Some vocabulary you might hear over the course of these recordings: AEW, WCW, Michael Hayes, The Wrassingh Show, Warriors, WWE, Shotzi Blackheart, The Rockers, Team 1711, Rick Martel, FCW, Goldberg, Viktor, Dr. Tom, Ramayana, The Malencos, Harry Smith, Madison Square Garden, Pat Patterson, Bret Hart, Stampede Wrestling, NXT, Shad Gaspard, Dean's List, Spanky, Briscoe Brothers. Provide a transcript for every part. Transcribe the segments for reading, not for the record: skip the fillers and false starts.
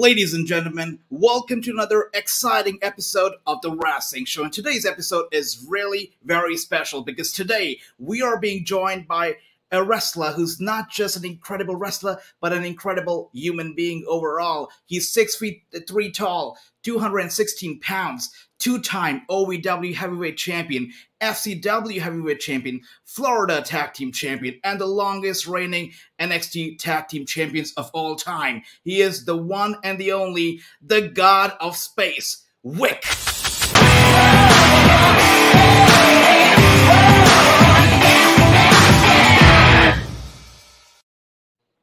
Ladies and gentlemen, welcome to another exciting episode of The Wrassingh Show. And today's episode is really very special because today we are being joined by a wrestler who's not just an incredible wrestler, but an incredible human being overall. He's 6'3" tall, 216 pounds, two-time OVW heavyweight champion, FCW heavyweight champion, Florida tag team champion, and the longest reigning NXT tag team champions of all time. He is the one and the only, the God of Space, Wick.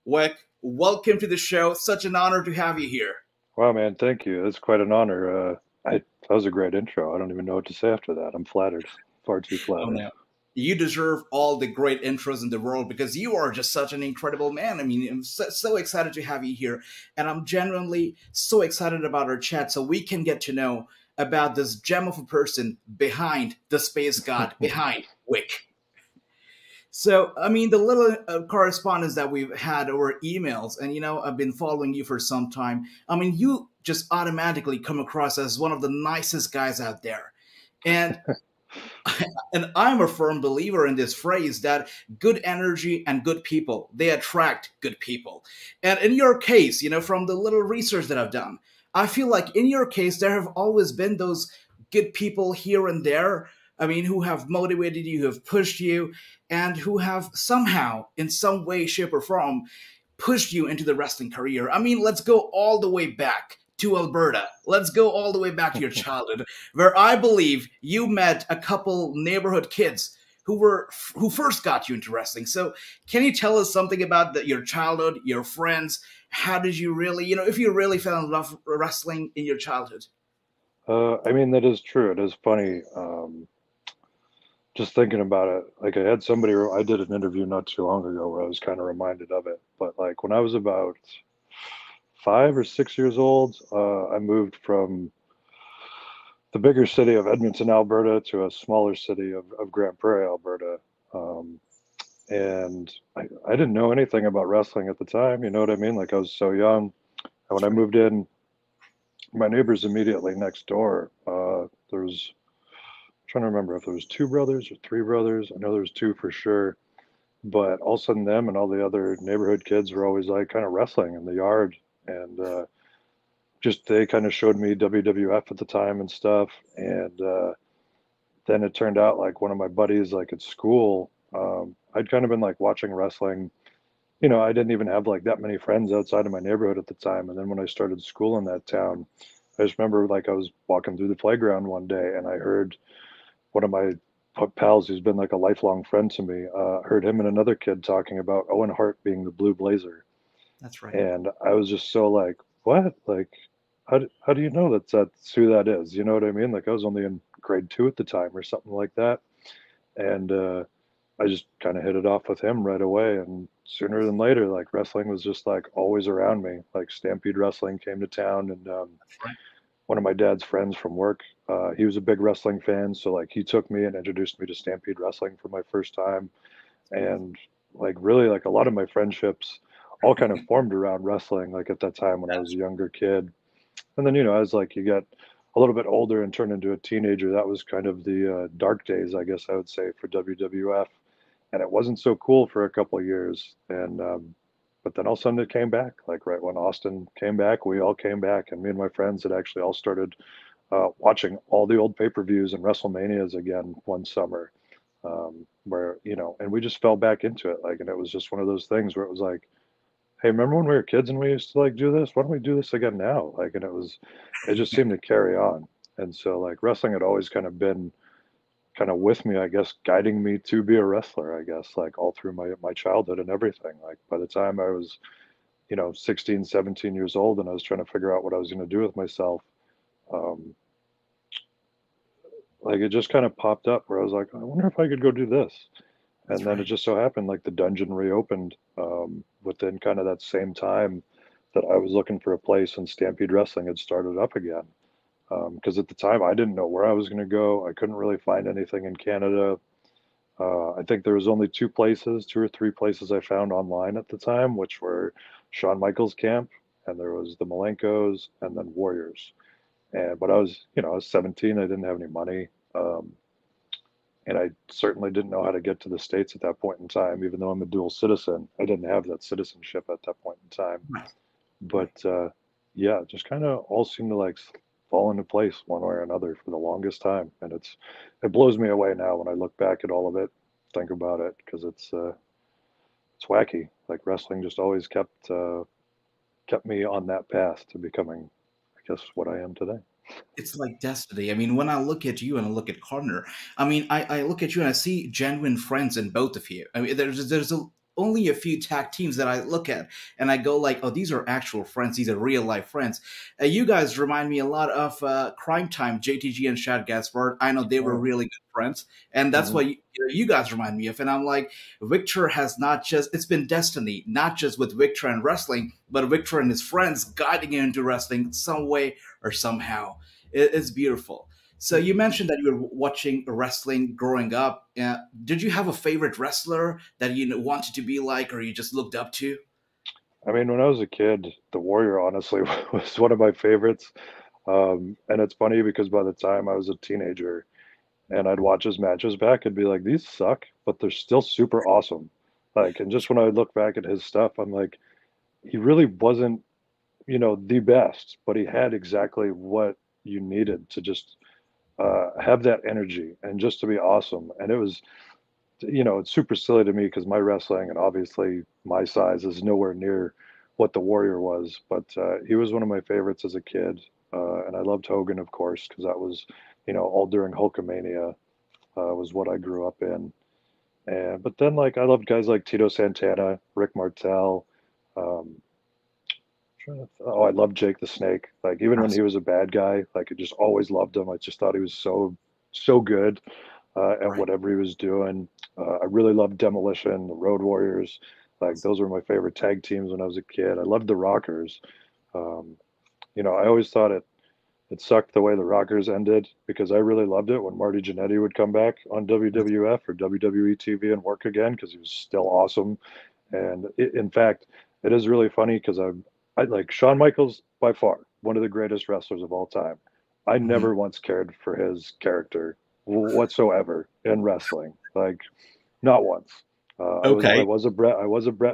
Wick, welcome to the show. Such an honor to have you here. Wow, man. Thank you. That's quite an honor. That was a great intro. I don't even know what to say after that. I'm flattered. Far too flattered. Oh, no. You deserve all the great intros in the world because you are just such an incredible man. I mean, I'm so excited to have you here. And I'm genuinely so excited about our chat so we can get to know about this gem of a person behind the space god, behind Wick. So, I mean, the little correspondence that we've had over emails, and, you know, I've been following you for some time. I mean, you just automatically come across as one of the nicest guys out there. And, and I'm a firm believer in this phrase that good energy and good people, they attract good people. And in your case, you know, from the little research that I've done, I feel like in your case, there have always been those good people here and there, I mean, who have motivated you, who have pushed you, and who have somehow, in some way, shape, or form, pushed you into the wrestling career. I mean, let's go all the way back to Alberta. Let's go all the way back to your childhood, where I believe you met a couple neighborhood kids who first got you into wrestling. So can you tell us something about your childhood, your friends? How did you really, you know, if you really fell in love with wrestling in your childhood? I mean, that is true. It is funny. Just thinking about it, like I did an interview not too long ago where I was kind of reminded of it. But like when I was about 5 or 6 years old, I moved from the bigger city of Edmonton, Alberta to a smaller city of Grand Prairie, Alberta. And I didn't know anything about wrestling at the time. You know what I mean? Like I was so young. And when I moved in, my neighbors immediately next door, there was... I'm trying to remember if there was 2 brothers or 3 brothers. I know there was 2 for sure, but all of a sudden them and all the other neighborhood kids were always like kind of wrestling in the yard, and just they kind of showed me WWF at the time and stuff. And then it turned out like one of my buddies, like at school, I'd kind of been like watching wrestling. You know, I didn't even have like that many friends outside of my neighborhood at the time. And then when I started school in that town, I just remember like I was walking through the playground one day and I heard one of my pals who's been like a lifelong friend to me, heard him and another kid talking about Owen Hart being the Blue Blazer. That's right. And I was just so like, what? Like, how do you know that's who that is? You know what I mean? Like I was only in grade 2 at the time or something like that. And I just kind of hit it off with him right away. And sooner than later, like wrestling was just like always around me. Like Stampede Wrestling came to town, and that's right. One of my dad's friends from work, he was a big wrestling fan. So like he took me and introduced me to Stampede Wrestling for my first time. And like really like a lot of my friendships all kind of formed around wrestling like at that time when I was a younger kid. And then, you know, as like you get a little bit older and turn into a teenager, that was kind of the dark days, I guess I would say, for WWF. And it wasn't so cool for a couple of years. And but then all of a sudden it came back, like right when Austin came back, we all came back, and me and my friends had actually all started watching all the old pay-per-views and WrestleManias again one summer, where, you know, and we just fell back into it. Like, and it was just one of those things where it was like, hey, remember when we were kids and we used to like do this? Why don't we do this again now? Like, and it just seemed to carry on. And so like wrestling had always kind of been kind of with me, I guess, guiding me to be a wrestler, I guess, like all through my childhood and everything. Like by the time I was, you know, 16, 17 years old, and I was trying to figure out what I was going to do with myself, like it just kind of popped up where I was like, I wonder if I could go do this. And then it just so happened like the dungeon reopened within kind of that same time that I was looking for a place, and Stampede Wrestling had started up again. Because at the time I didn't know where I was going to go. I couldn't really find anything in Canada. I think there was only 2 places, 2 or 3 places I found online at the time, which were Shawn Michaels Camp and there was the Malencos and then Warriors. And but I was, you know, I was 17. I didn't have any money, and I certainly didn't know how to get to the States at that point in time. Even though I'm a dual citizen, I didn't have that citizenship at that point in time. But yeah, just kind of all seemed to like fall into place one way or another for the longest time, and it blows me away now when I look back at all of it, think about it, because it's wacky. Like wrestling just always kept me on that path to becoming, I guess, what I am today. It's like destiny. I mean, when I look at you and I look at Konnor, I mean, I look at you and I see genuine friends in both of you. I mean, there's only a few tag teams that I look at and I go like, oh, these are actual friends. These are real life friends. You guys remind me a lot of Crime Time, JTG and Shad Gaspard. I know they were really good friends, and that's what you guys remind me of. And I'm like, Victor has not just, it's been destiny, not just with Victor and wrestling, but Victor and his friends guiding him into wrestling some way or somehow. It's beautiful. So you mentioned that you were watching wrestling growing up. Did you have a favorite wrestler that you wanted to be like, or you just looked up to? I mean, when I was a kid, the Warrior, honestly, was one of my favorites. And it's funny because by the time I was a teenager and I'd watch his matches back and be like, these suck, but they're still super awesome. Like, and just when I look back at his stuff, I'm like, he really wasn't, you know, the best, but he had exactly what you needed to just have that energy and just to be awesome. And it was, you know, it's super silly to me because my wrestling and obviously my size is nowhere near what the Warrior was, but he was one of my favorites as a kid. And I loved Hogan, of course, because that was, you know, all during Hulkamania was what I grew up in. And but then, like, I loved guys like Tito Santana, Rick Martel. I love Jake the Snake. Like, even when he was a bad guy, like, I just always loved him. I just thought he was so good at whatever he was doing. I really loved Demolition, the Road Warriors. Like, those were my favorite tag teams when I was a kid. I loved the Rockers. You know, I always thought it sucked the way the Rockers ended, because I really loved it when Marty Jannetty would come back on WWF or WWE TV and work again, because he was still awesome. And in fact, it is really funny because I like Shawn Michaels, by far, one of the greatest wrestlers of all time. I never once cared for his character whatsoever in wrestling, like not once. I was a Bret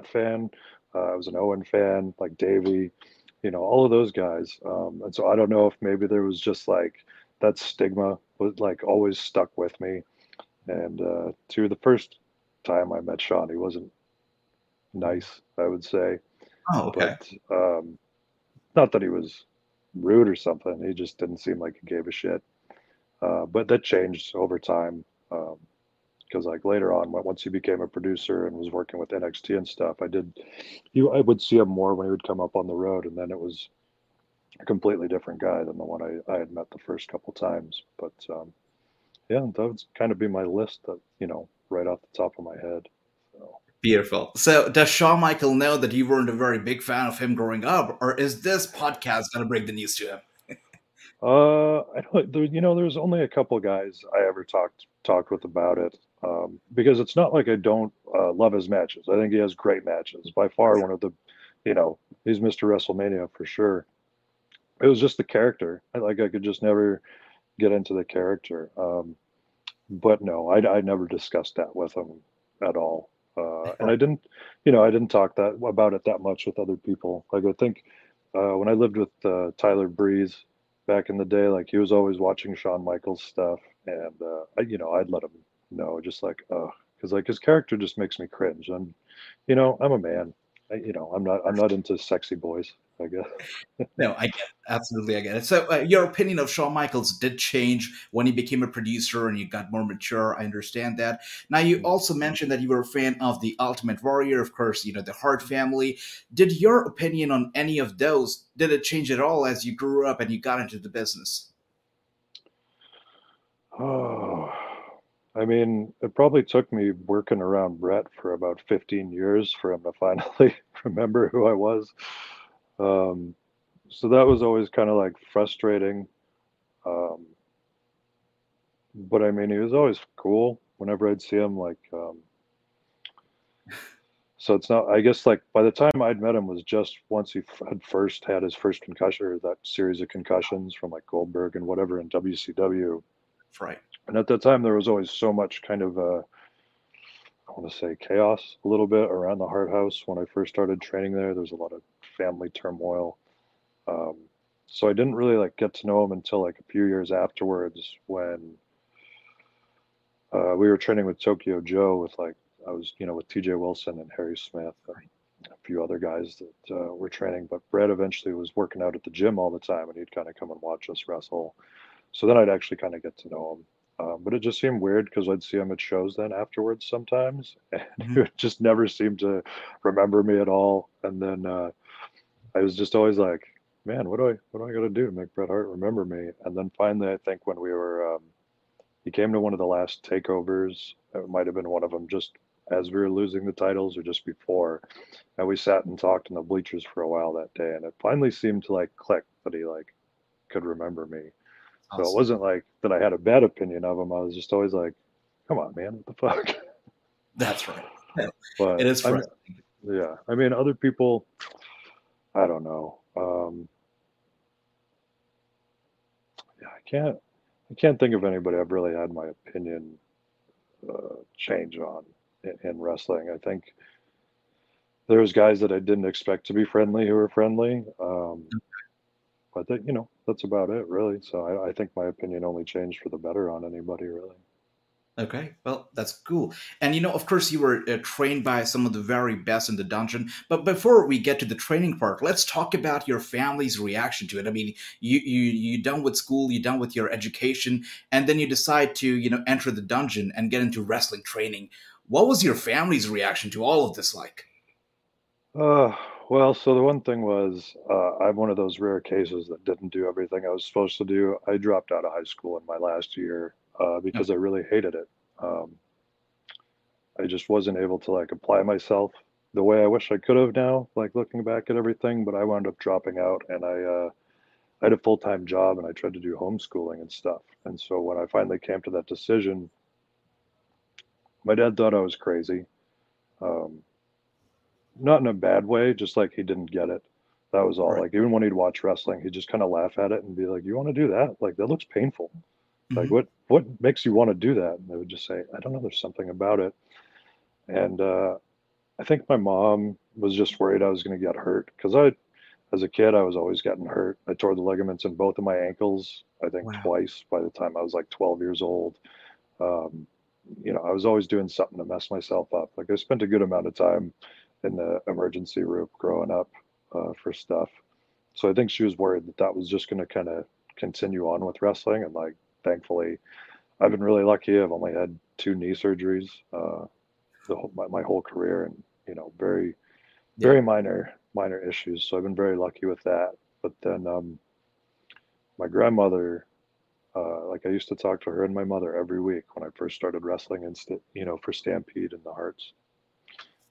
fan. I was an Owen fan, like Davey, you know, all of those guys. And so I don't know if maybe there was just like that stigma was like always stuck with me. And to the first time I met Shawn, he wasn't nice, I would say. Oh, okay. But not that he was rude or something. He just didn't seem like he gave a shit. But that changed over time, because like later on, once he became a producer and was working with NXT and stuff, I would see him more when he would come up on the road, and then it was a completely different guy than the one I had met the first couple times. But yeah, that would kind of be my list, that, you know, right off the top of my head. So. Beautiful. So does Shawn Michaels know that you weren't a very big fan of him growing up, or is this podcast going to break the news to him? I don't, you know, there's only a couple guys I ever talked with about it, because it's not like I don't love his matches. I think he has great matches. By far, one of the, you know, he's Mr. WrestleMania for sure. It was just the character. I could just never get into the character. But no, I never discussed that with him at all. And I didn't talk about it that much with other people. Like, I think when I lived with Tyler Breeze back in the day, like, he was always watching Shawn Michaels stuff, and you know, I'd let him know, just like, because like his character just makes me cringe. And you know, I'm a man. You know, I'm not into sexy boys, I guess. No, I get it. Absolutely, I get it. So your opinion of Shawn Michaels did change when he became a producer and you got more mature. I understand that. Now, you also mentioned that you were a fan of the Ultimate Warrior, of course, you know, the Hart family. Did your opinion on any of those, did it change at all as you grew up and you got into the business? Oh, I mean, it probably took me working around Bret for about 15 years for him to finally remember who I was. So that was always kind of like frustrating. But I mean, he was always cool whenever I'd see him, like, So it's not, I guess, like by the time I'd met him was just once he had first had his first concussion, or that series of concussions from like Goldberg and whatever in WCW. Right. And at that time, there was always so much kind of, I want to say chaos a little bit around the Hart House. When I first started training there, there was a lot of family turmoil. So I didn't really like get to know him until like a few years afterwards when we were training with Tokyo Joe with like, I was, you know, with T.J. Wilson and Harry Smith and a few other guys that were training, but Bret eventually was working out at the gym all the time and he'd kind of come and watch us wrestle. So then I'd actually kind of get to know him. But it just seemed weird because I'd see him at shows then afterwards sometimes, and he would just never seem to remember me at all. And then I was just always like, man, what do I got to do to make Bret Hart remember me? And then finally, I think when we were, he came to one of the last takeovers. It might have been one of them just as we were losing the titles or just before. And we sat and talked in the bleachers for a while that day. And it finally seemed to like click that he like could remember me. So it wasn't like that I had a bad opinion of him. I was just always like, come on, man, what the fuck? That's right. Yeah. But it is right. Yeah. I mean, other people, I don't know. Yeah, I can't think of anybody I've really had my opinion change on in wrestling. I think there was guys that I didn't expect to be friendly who were friendly. But that, you know, that's about it, really. So I think my opinion only changed for the better on anybody, really. Okay, well, that's cool. And, you know, of course, you were trained by some of the very best in the dungeon. But before we get to the training part, let's talk about your family's reaction to it. I mean, you're done with school, you're done with your education, and then you decide to, you know, enter the dungeon and get into wrestling training. What was your family's reaction to all of this like? Well, so the one thing was I'm one of those rare cases that didn't do everything I was supposed to do. I dropped out of high school in my last year because I really hated it. I just wasn't able to like apply myself the way I wish I could have now, like looking back at everything, but I wound up dropping out and I had a full-time job and I tried to do homeschooling and stuff. And so when I finally came to that decision, my dad thought I was crazy. Not in a bad way, just like he didn't get it. That was all. Right. Like even when he'd watch wrestling, he'd just kind of laugh at it and be like, you want to do that? Like that looks painful. Mm-hmm. Like what makes you want to do that? And I would just say, I don't know, there's something about it. And I think my mom was just worried I was going to get hurt because as a kid, I was always getting hurt. I tore the ligaments in both of my ankles, I think twice by the time I was like 12 years old. You know, I was always doing something to mess myself up. Like I spent a good amount of time in the emergency room growing up for stuff. So I think she was worried that that was just going to kind of continue on with wrestling. And like, thankfully, I've been really lucky. I've only had 2 knee surgeries my whole career, and, you know, very minor issues. So I've been very lucky with that. But then my grandmother, like I used to talk to her and my mother every week when I first started wrestling, you know, for Stampede and the Hearts.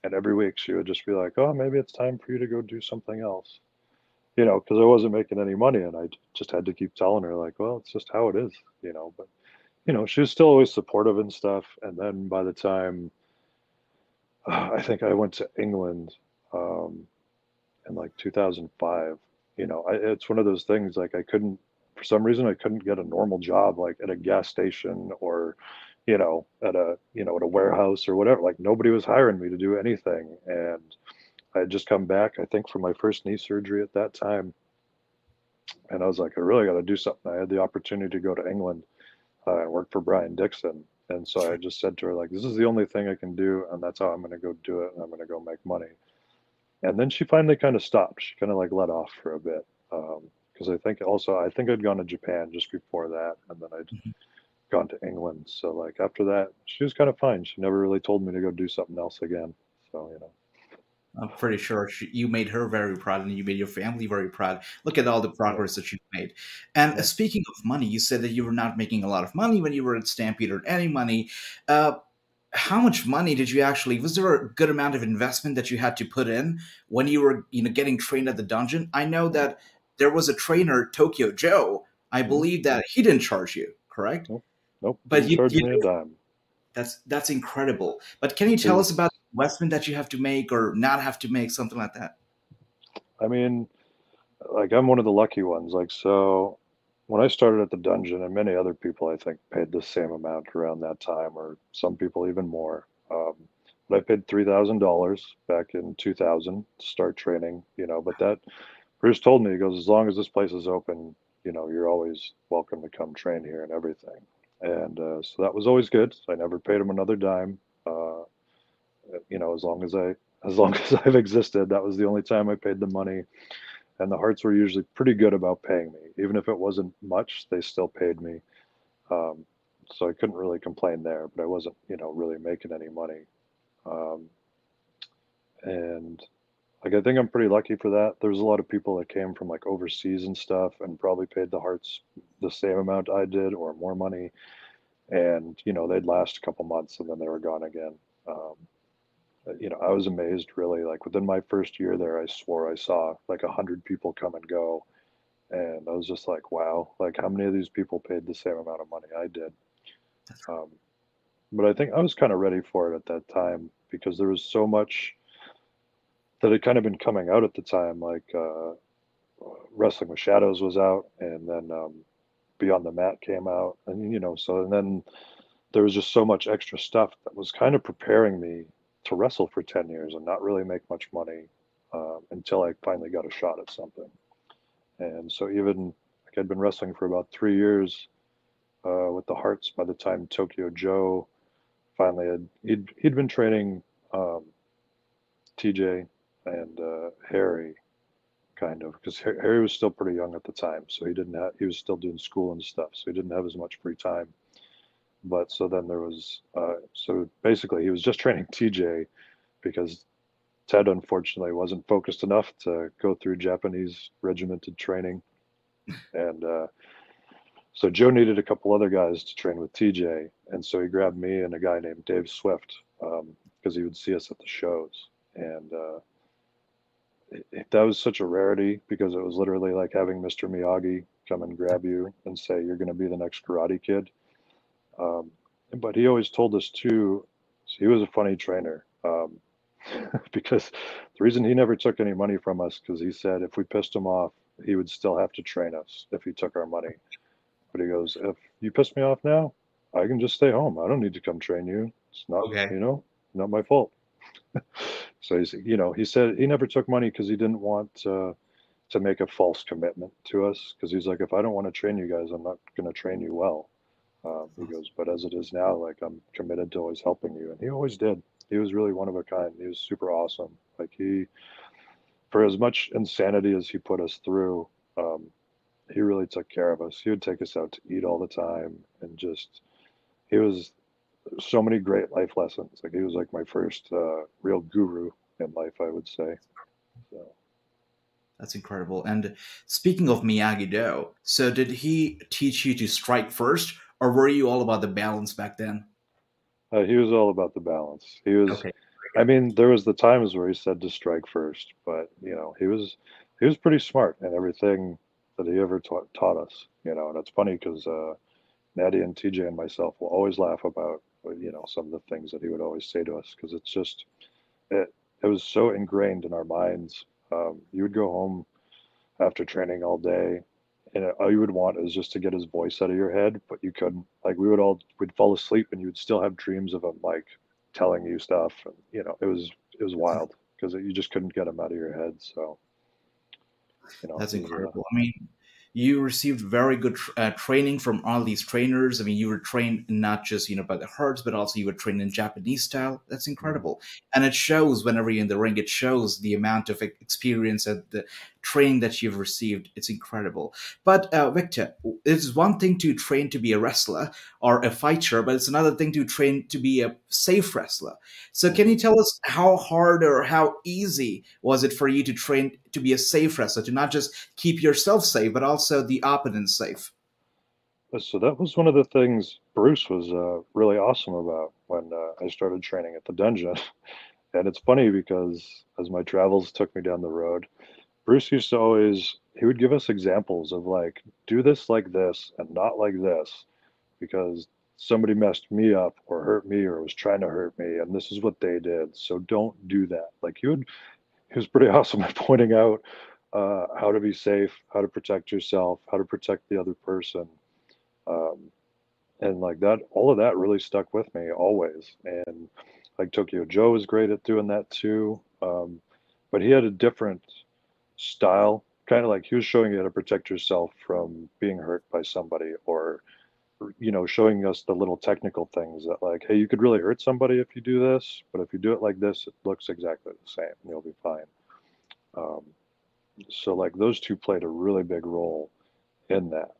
And every week she would just be like, oh, maybe it's time for you to go do something else. You know, because I wasn't making any money and I just had to keep telling her like, well, it's just how it is, you know. But, you know, she was still always supportive and stuff. And then by the time I think I went to England in like 2005, you know, it's one of those things like for some reason, I couldn't get a normal job like at a gas station or, you know, at a warehouse or whatever. Like nobody was hiring me to do anything. And I had just come back, I think, from my first knee surgery at that time. And I was like, I really got to do something. I had the opportunity to go to England and work for Brian Dixon. And so I just said to her, like, this is the only thing I can do. And that's how I'm going to go do it. And I'm going to go make money. And then she finally kind of stopped. She kind of like let off for a bit. Because I think I'd gone to Japan just before that. And then I'd gone to England. So like after that, she was kind of fine. She never really told me to go do something else again. So, you know. I'm pretty sure you made her very proud and you made your family very proud. Look at all the progress that you've made. And speaking of money, you said that you were not making a lot of money when you were at Stampede or any money. How much money did you actually, was there a good amount of investment that you had to put in when you were, you know, getting trained at the dungeon? I know that there was a trainer, Tokyo Joe. I believe that he didn't charge you, correct? Nope. But you charged me a dime. That's incredible. But can you tell us about the investment that you have to make or not have to make, something like that? I mean, like, I'm one of the lucky ones. Like, so when I started at the Dungeon, and many other people, I think, paid the same amount around that time, or some people even more. But I paid $3,000 back in 2000 to start training, you know, but that Bruce told me, he goes, as long as this place is open, you know, you're always welcome to come train here and everything. And so that was always good. I never paid him another dime. You know, as long as I've existed, that was the only time I paid the money. And the Harts were usually pretty good about paying me. Even if it wasn't much, they still paid me. So I couldn't really complain there, but I wasn't, you know, really making any money. And like, I think I'm pretty lucky for that. There's a lot of people that came from like overseas and stuff and probably paid the Harts the same amount I did or more money. And, you know, they'd last a couple months and then they were gone again. You know, I was amazed, really. Like, within my first year there, I swore I saw like 100 people come and go. And I was just like, wow, like, how many of these people paid the same amount of money I did? But I think I was kind of ready for it at that time, because there was so much that had kind of been coming out at the time. Like, Wrestling with Shadows was out, and then Beyond the Mat came out. And, you know, so, and then there was just so much extra stuff that was kind of preparing me to wrestle for 10 years and not really make much money until I finally got a shot at something. And so even, like, I'd been wrestling for about 3 years with the Harts by the time Tokyo Joe finally had, he'd been training T.J. and Harry, kind of, because Harry was still pretty young at the time. So he didn't have, he was still doing school and stuff, so he didn't have as much free time. But so then there was, so basically he was just training TJ because Ted, unfortunately, wasn't focused enough to go through Japanese regimented training. And so Joe needed a couple other guys to train with TJ. And so he grabbed me and a guy named Dave Swift, because he would see us at the shows. And that was such a rarity, because it was literally like having Mr. Miyagi come and grab you and say, you're going to be the next Karate Kid. But he always told us too, he was a funny trainer, because the reason he never took any money from us, because he said if we pissed him off, he would still have to train us if he took our money. But he goes, if you piss me off now, I can just stay home. I don't need to come train you. It's not, okay, you know, not my fault. So he's, you know, he said he never took money because he didn't want to make a false commitment to us. Because he's like, if I don't want to train you guys, I'm not going to train you well. He goes, but as it is now, like, I'm committed to always helping you. And he always did. He was really one of a kind. He was super awesome. Like, he, for as much insanity as he put us through, he really took care of us. He would take us out to eat all the time, and just, he was so many great life lessons. Like, he was like my first real guru in life, I would say. So that's incredible. And speaking of Miyagi-Do, so did he teach you to strike first, or were you all about the balance back then? He was all about the balance. He was, okay. I mean, there was the times where he said to strike first, but, you know, he was pretty smart in everything that he ever taught us, you know. And it's funny because Natty and TJ and myself will always laugh about, you know, some of the things that he would always say to us, because it's just, it was so ingrained in our minds. You would go home after training all day, and all you would want is just to get his voice out of your head, but you couldn't. Like, we'd fall asleep, and you would still have dreams of him, like, telling you stuff. And, you know, it was wild, because you just couldn't get him out of your head. So, you know, that's incredible. I mean, you received very good training from all these trainers. I mean, you were trained not just, you know, by the Harts, but also you were trained in Japanese style. That's incredible. And it shows whenever you're in the ring, it shows the amount of experience and the training that you've received. It's incredible. But Victor, it's one thing to train to be a wrestler or a fighter, but it's another thing to train to be a safe wrestler. So can you tell us how hard or how easy was it for you to train to be a safe wrestler, to not just keep yourself safe, but also the opponent safe? So that was one of the things Bruce was really awesome about when I started training at the Dungeon. And it's funny because as my travels took me down the road, Bruce used to always, he would give us examples of like, do this like this and not like this, because somebody messed me up or hurt me or was trying to hurt me, and this is what they did, so don't do that. Like, he was pretty awesome at pointing out how to be safe, how to protect yourself, how to protect the other person. And like that, all of that really stuck with me always. And like Tokyo Joe is great at doing that too. But he had a different style, kind of like he was showing you how to protect yourself from being hurt by somebody, or, you know, showing us the little technical things that like, hey, you could really hurt somebody if you do this, but if you do it like this, it looks exactly the same and you'll be fine. So like those two played a really big role in that.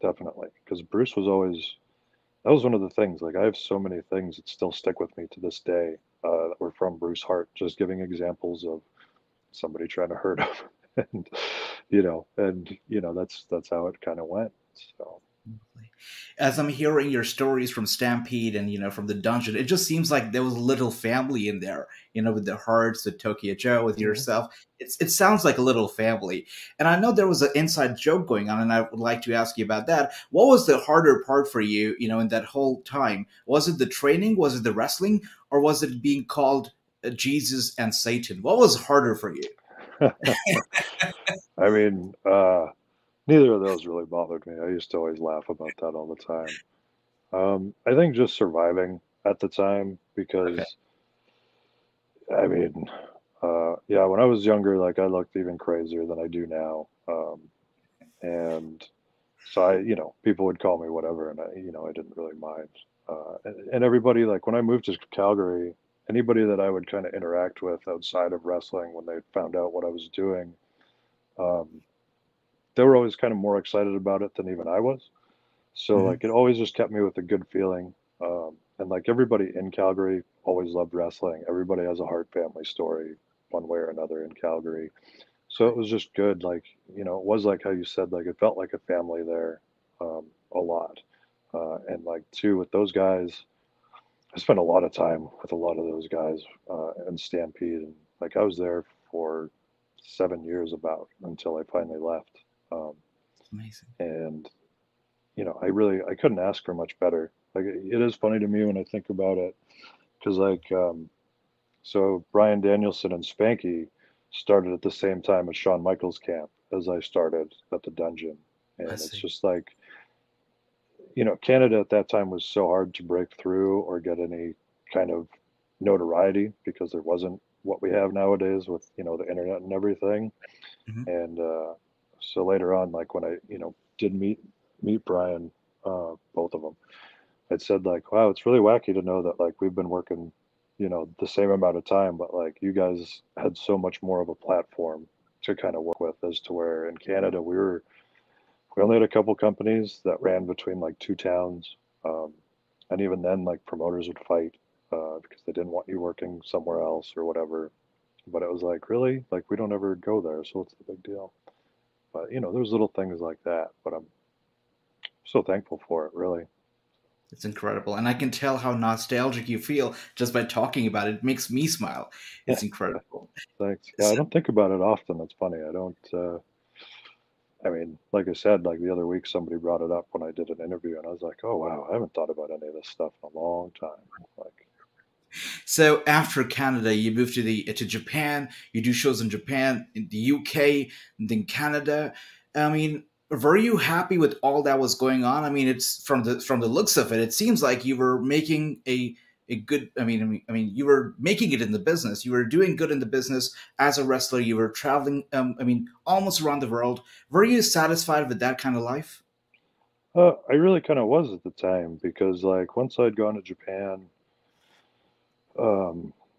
Definitely, because Bruce was always, that was one of the things, like I have so many things that still stick with me to this day that were from Bruce Hart, just giving examples of somebody trying to hurt him. And that's how it kind of went. So as I'm hearing your stories from Stampede and, you know, from the Dungeon, it just seems like there was a little family in there, you know, with the Harts, with Tokyo Joe, with yourself. It sounds like a little family. And I know there was an inside joke going on, and I would like to ask you about that. What was the harder part for you, you know, in that whole time? Was it the training? Was it the wrestling? Or was it being called Jesus and Satan? What was harder for you? I mean, neither of those really bothered me. I used to always laugh about that all the time. I think just surviving at the time, because, I mean, when I was younger, like I looked even crazier than I do now. And so people would call me whatever, and I didn't really mind. And everybody, like when I moved to Calgary, anybody that I would kind of interact with outside of wrestling, when they found out what I was doing, they were always kind of more excited about it than even I was. So like it always just kept me with a good feeling. And like everybody in Calgary always loved wrestling. Everybody has a Hart family story one way or another in Calgary. So it was just good. Like, it was like how you said, like it felt like a family there a lot. And like too, with those guys, I spent a lot of time with a lot of those guys in Stampede. And like I was there for 7 years about until I finally left. Amazing. And I couldn't ask for much better. Like it is funny to me when I think about it, because like so Brian Danielson and Spanky started at the same time as Shawn Michaels camp as I started at the Dungeon, and it's just like Canada at that time was so hard to break through or get any kind of notoriety, because there wasn't what we have nowadays with the internet and everything. And so later on, like when I, did meet Brian, both of them, I'd said like, wow, it's really wacky to know that like we've been working, the same amount of time, but like you guys had so much more of a platform to kind of work with, as to where in Canada we only had a couple companies that ran between like two towns. And even then, like promoters would fight because they didn't want you working somewhere else or whatever. But it was like, really? Like we don't ever go there. So what's the big deal? But, there's little things like that, but I'm so thankful for it, really. It's incredible. And I can tell how nostalgic you feel just by talking about it. It makes me smile. It's incredible. Thanks. Yeah, I don't think about it often. That's funny. I don't, like I said, like the other week, somebody brought it up when I did an interview, and I was like, oh, wow, I haven't thought about any of this stuff in a long time. So after Canada, you move to Japan. You do shows in Japan, in the UK, and then Canada. I mean, were you happy with all that was going on? I mean, it's from the looks of it, it seems like you were making a good. I mean, you were making it in the business. You were doing good in the business as a wrestler. You were traveling. Almost around the world. Were you satisfied with that kind of life? I really kind of was at the time, because like once I'd gone to Japan.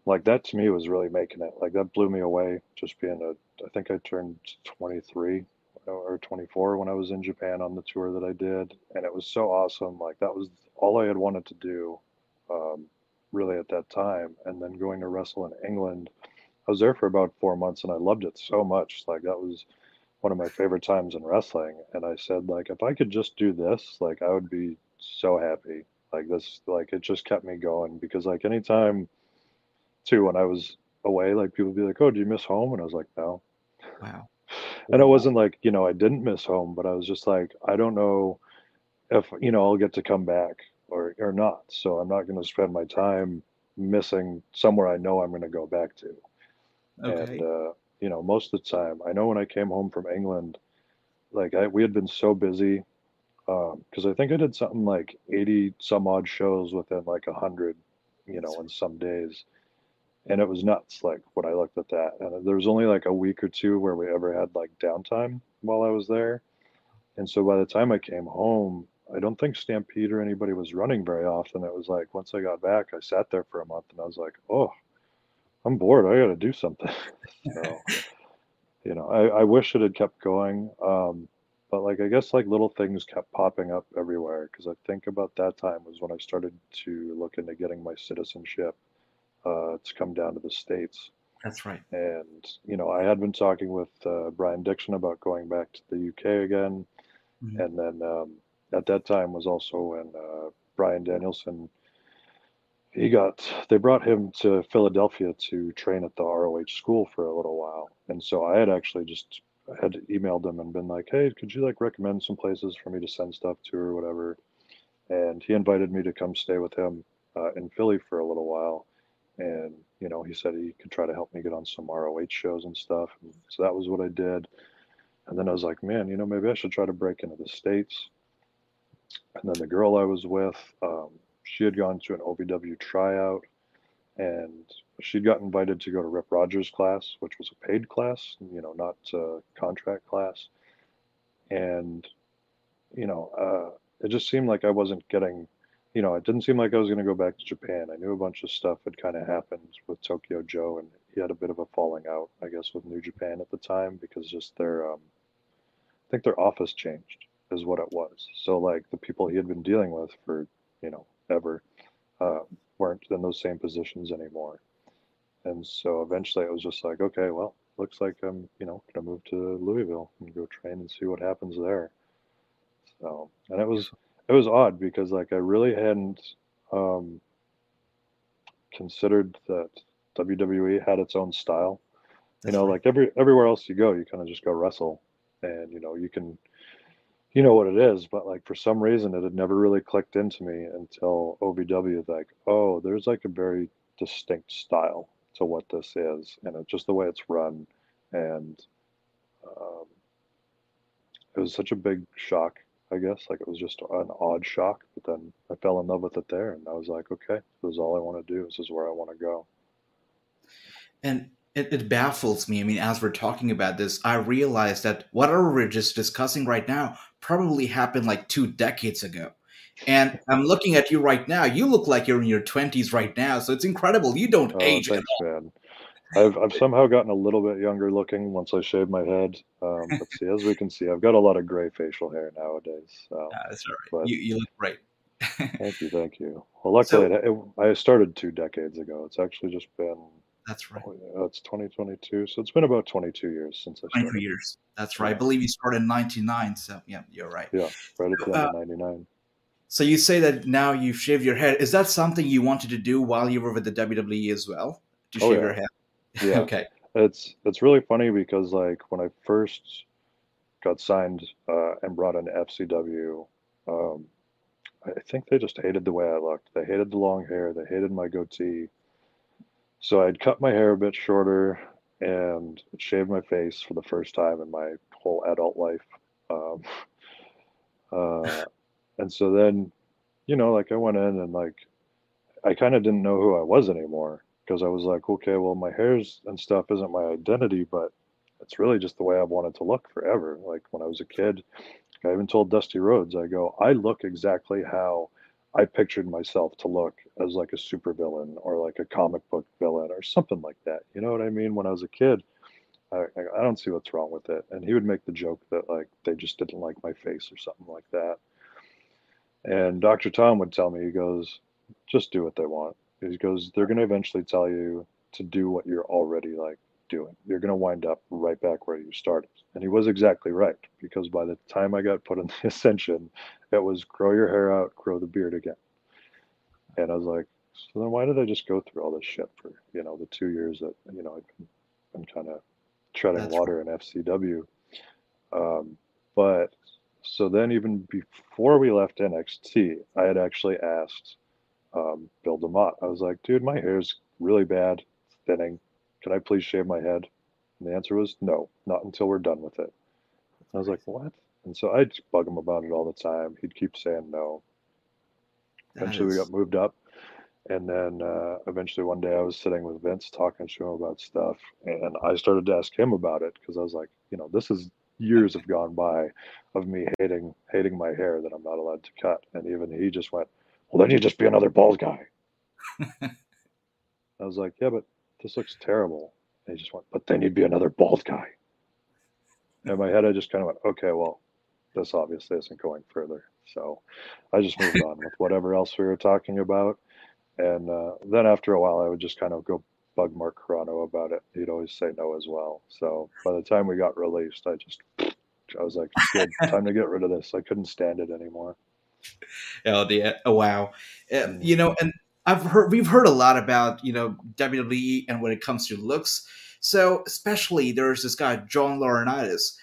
Like that to me was really making it, like that blew me away, just being I think I turned 23 or 24 when I was in Japan on the tour that I did. And it was so awesome. Like that was all I had wanted to do, really at that time. And then going to wrestle in England, I was there for about 4 months and I loved it so much. Like that was one of my favorite times in wrestling. And I said, like, if I could just do this, like I would be so happy. Like this, like it just kept me going, because like anytime too, when I was away, like people would be like, oh, do you miss home? And I was like, no. Wow. And it wasn't like, I didn't miss home, but I was just like, I don't know if, you know, I'll get to come back or not. So I'm not going to spend my time missing somewhere I know I'm going to go back to. Okay. And, you know, most of the time, I know when I came home from England, like we had been so busy, because I think I did something like 80 some odd shows within like 100, you know, in some days. And it was nuts, like, when I looked at that. And there was only like a week or two where we ever had like downtime while I was there. And so by the time I came home, I don't think Stampede or anybody was running very often. It was like, once I got back, I sat there for a month and I was like, oh, I'm bored. I got to do something. So, you know, I wish it had kept going. But like, I guess like little things kept popping up everywhere. Because I think about that time was when I started to look into getting my citizenship to come down to the States. That's right. And, you know, I had been talking with Brian Dixon about going back to the UK again. Mm-hmm. And then at that time was also when Brian Danielson, they brought him to Philadelphia to train at the ROH school for a little while. And so I had actually just had emailed him and been like, hey, could you like recommend some places for me to send stuff to or whatever? And he invited me to come stay with him in Philly for a little while. And, you know, he said he could try to help me get on some ROH shows and stuff. And so that was what I did. And then I was like, man, you know, maybe I should try to break into the States. And then the girl I was with, she had gone to an OVW tryout, and she'd got invited to go to Rip Rogers' class, which was a paid class, you know, not a contract class. And, you know, it just seemed like I wasn't getting, you know, it didn't seem like I was going to go back to Japan. I knew a bunch of stuff had kind of happened with Tokyo Joe, and he had a bit of a falling out, I guess, with New Japan at the time, because just their, I think their office changed is what it was. So like the people he had been dealing with for, you know, ever weren't in those same positions anymore. And so eventually it was just like, okay, well, looks like I'm, you know, going to move to Louisville and go train and see what happens there. So, and it was odd because like I really hadn't considered that WWE had its own style. That's, you know, right. Like everywhere else you go, you kind of just go wrestle, and you know, you can, you know what it is, but like for some reason it had never really clicked into me until OVW. Like, oh, there's like a very distinct style to what this is, and it's just the way it's run. And it was such a big shock, I guess. Like it was just an odd shock, but then I fell in love with it there, and I was like, okay, this is all I want to do. This is where I want to go. And it baffles me. I mean, as we're talking about this, I realize that whatever we're just discussing right now probably happened like 2 decades ago. And I'm looking at you right now. You look like you're in your 20s right now. So it's incredible. You don't age at all. Man. I've somehow gotten a little bit younger looking once I shaved my head. But see, as we can see, I've got a lot of gray facial hair nowadays. So, that's all right. You look great. Thank you. Well, luckily, I started 2 decades ago. It's actually just been... That's right. Oh, yeah. It's 2022. So it's been about 22 years since I started. 22 years. That's right. Yeah. I believe you started in 99. So, yeah, you're right. Yeah, right at the end of 99. So you say that now you've shaved your head. Is that something you wanted to do while you were with the WWE as well? To shave your head? Yeah. Okay. It's really funny because, like, when I first got signed and brought into FCW, I think they just hated the way I looked. They hated the long hair. They hated my goatee. So I'd cut my hair a bit shorter and shaved my face for the first time in my whole adult life. And so then, you know, like I went in and like, I kind of didn't know who I was anymore, because I was like, okay, well, my hairs and stuff isn't my identity, but it's really just the way I've wanted to look forever. Like when I was a kid, I even told Dusty Rhodes, I go, I look exactly how I pictured myself to look as like a supervillain or like a comic book villain or something like that. You know what I mean? When I was a kid, I don't see what's wrong with it. And he would make the joke that like they just didn't like my face or something like that. And Dr. Tom would tell me, he goes, just do what they want. He goes, they're going to eventually tell you to do what you're already like doing. You're going to wind up right back where you started. And he was exactly right, because by the time I got put in the Ascension, it was grow your hair out, grow the beard again. And I was like, so then why did I just go through all this shit for, you know, the 2 years that, you know, I've been kind of treading water in FCW. But So then even before we left NXT, I had actually asked Bill DeMott. I was like, dude, my hair's really bad, thinning. Can I please shave my head? And the answer was no, not until we're done with it. I was like, what? And so I'd bug him about it all the time. He'd keep saying no. Eventually we got moved up. And then eventually one day I was sitting with Vince talking to him about stuff. And I started to ask him about it because I was like, you know, this is years have gone by of me hating my hair that I'm not allowed to cut. And even he just went, well, then you just be another bald guy. I was like, yeah, but this looks terrible. And he just went, but then you'd be another bald guy. In my head, I just kind of went, okay, well, this obviously isn't going further. So I just moved on with whatever else we were talking about. And then after a while, I would just kind of go bug Mark Carano about it. He'd always say no as well. So by the time we got released, I was like, good, time to get rid of this. I couldn't stand it anymore. Oh, wow. You know, and we've heard a lot about, you know, WWE and when it comes to looks. So especially there's this guy, John Laurinaitis.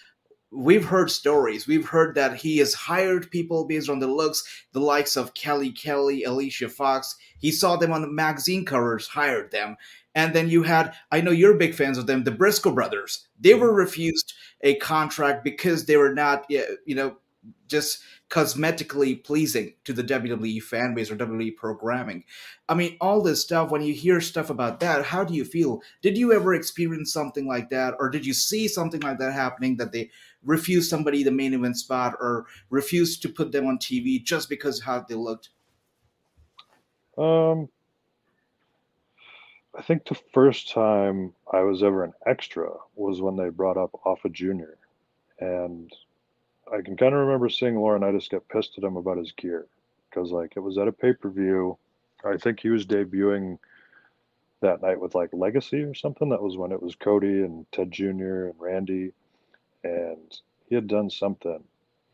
We've heard stories. We've heard that he has hired people based on the looks, the likes of Kelly Kelly, Alicia Fox. He saw them on the magazine covers, hired them. And then you had, I know you're big fans of them, the Briscoe Brothers. They were refused a contract because they were not, you know, just cosmetically pleasing to the WWE fan base or WWE programming. I mean, all this stuff, when you hear stuff about that, how do you feel? Did you ever experience something like that? Or did you see something like that happening, that they refused somebody the main event spot or refused to put them on TV just because of how they looked? I think the first time I was ever an extra was when they brought up Offa Jr. And I can kind of remember seeing Laurinaitis get pissed at him about his gear because, like, it was at a pay-per-view. I think he was debuting that night with, like, Legacy or something. That was when it was Cody and Ted Jr. and Randy, and he had done something.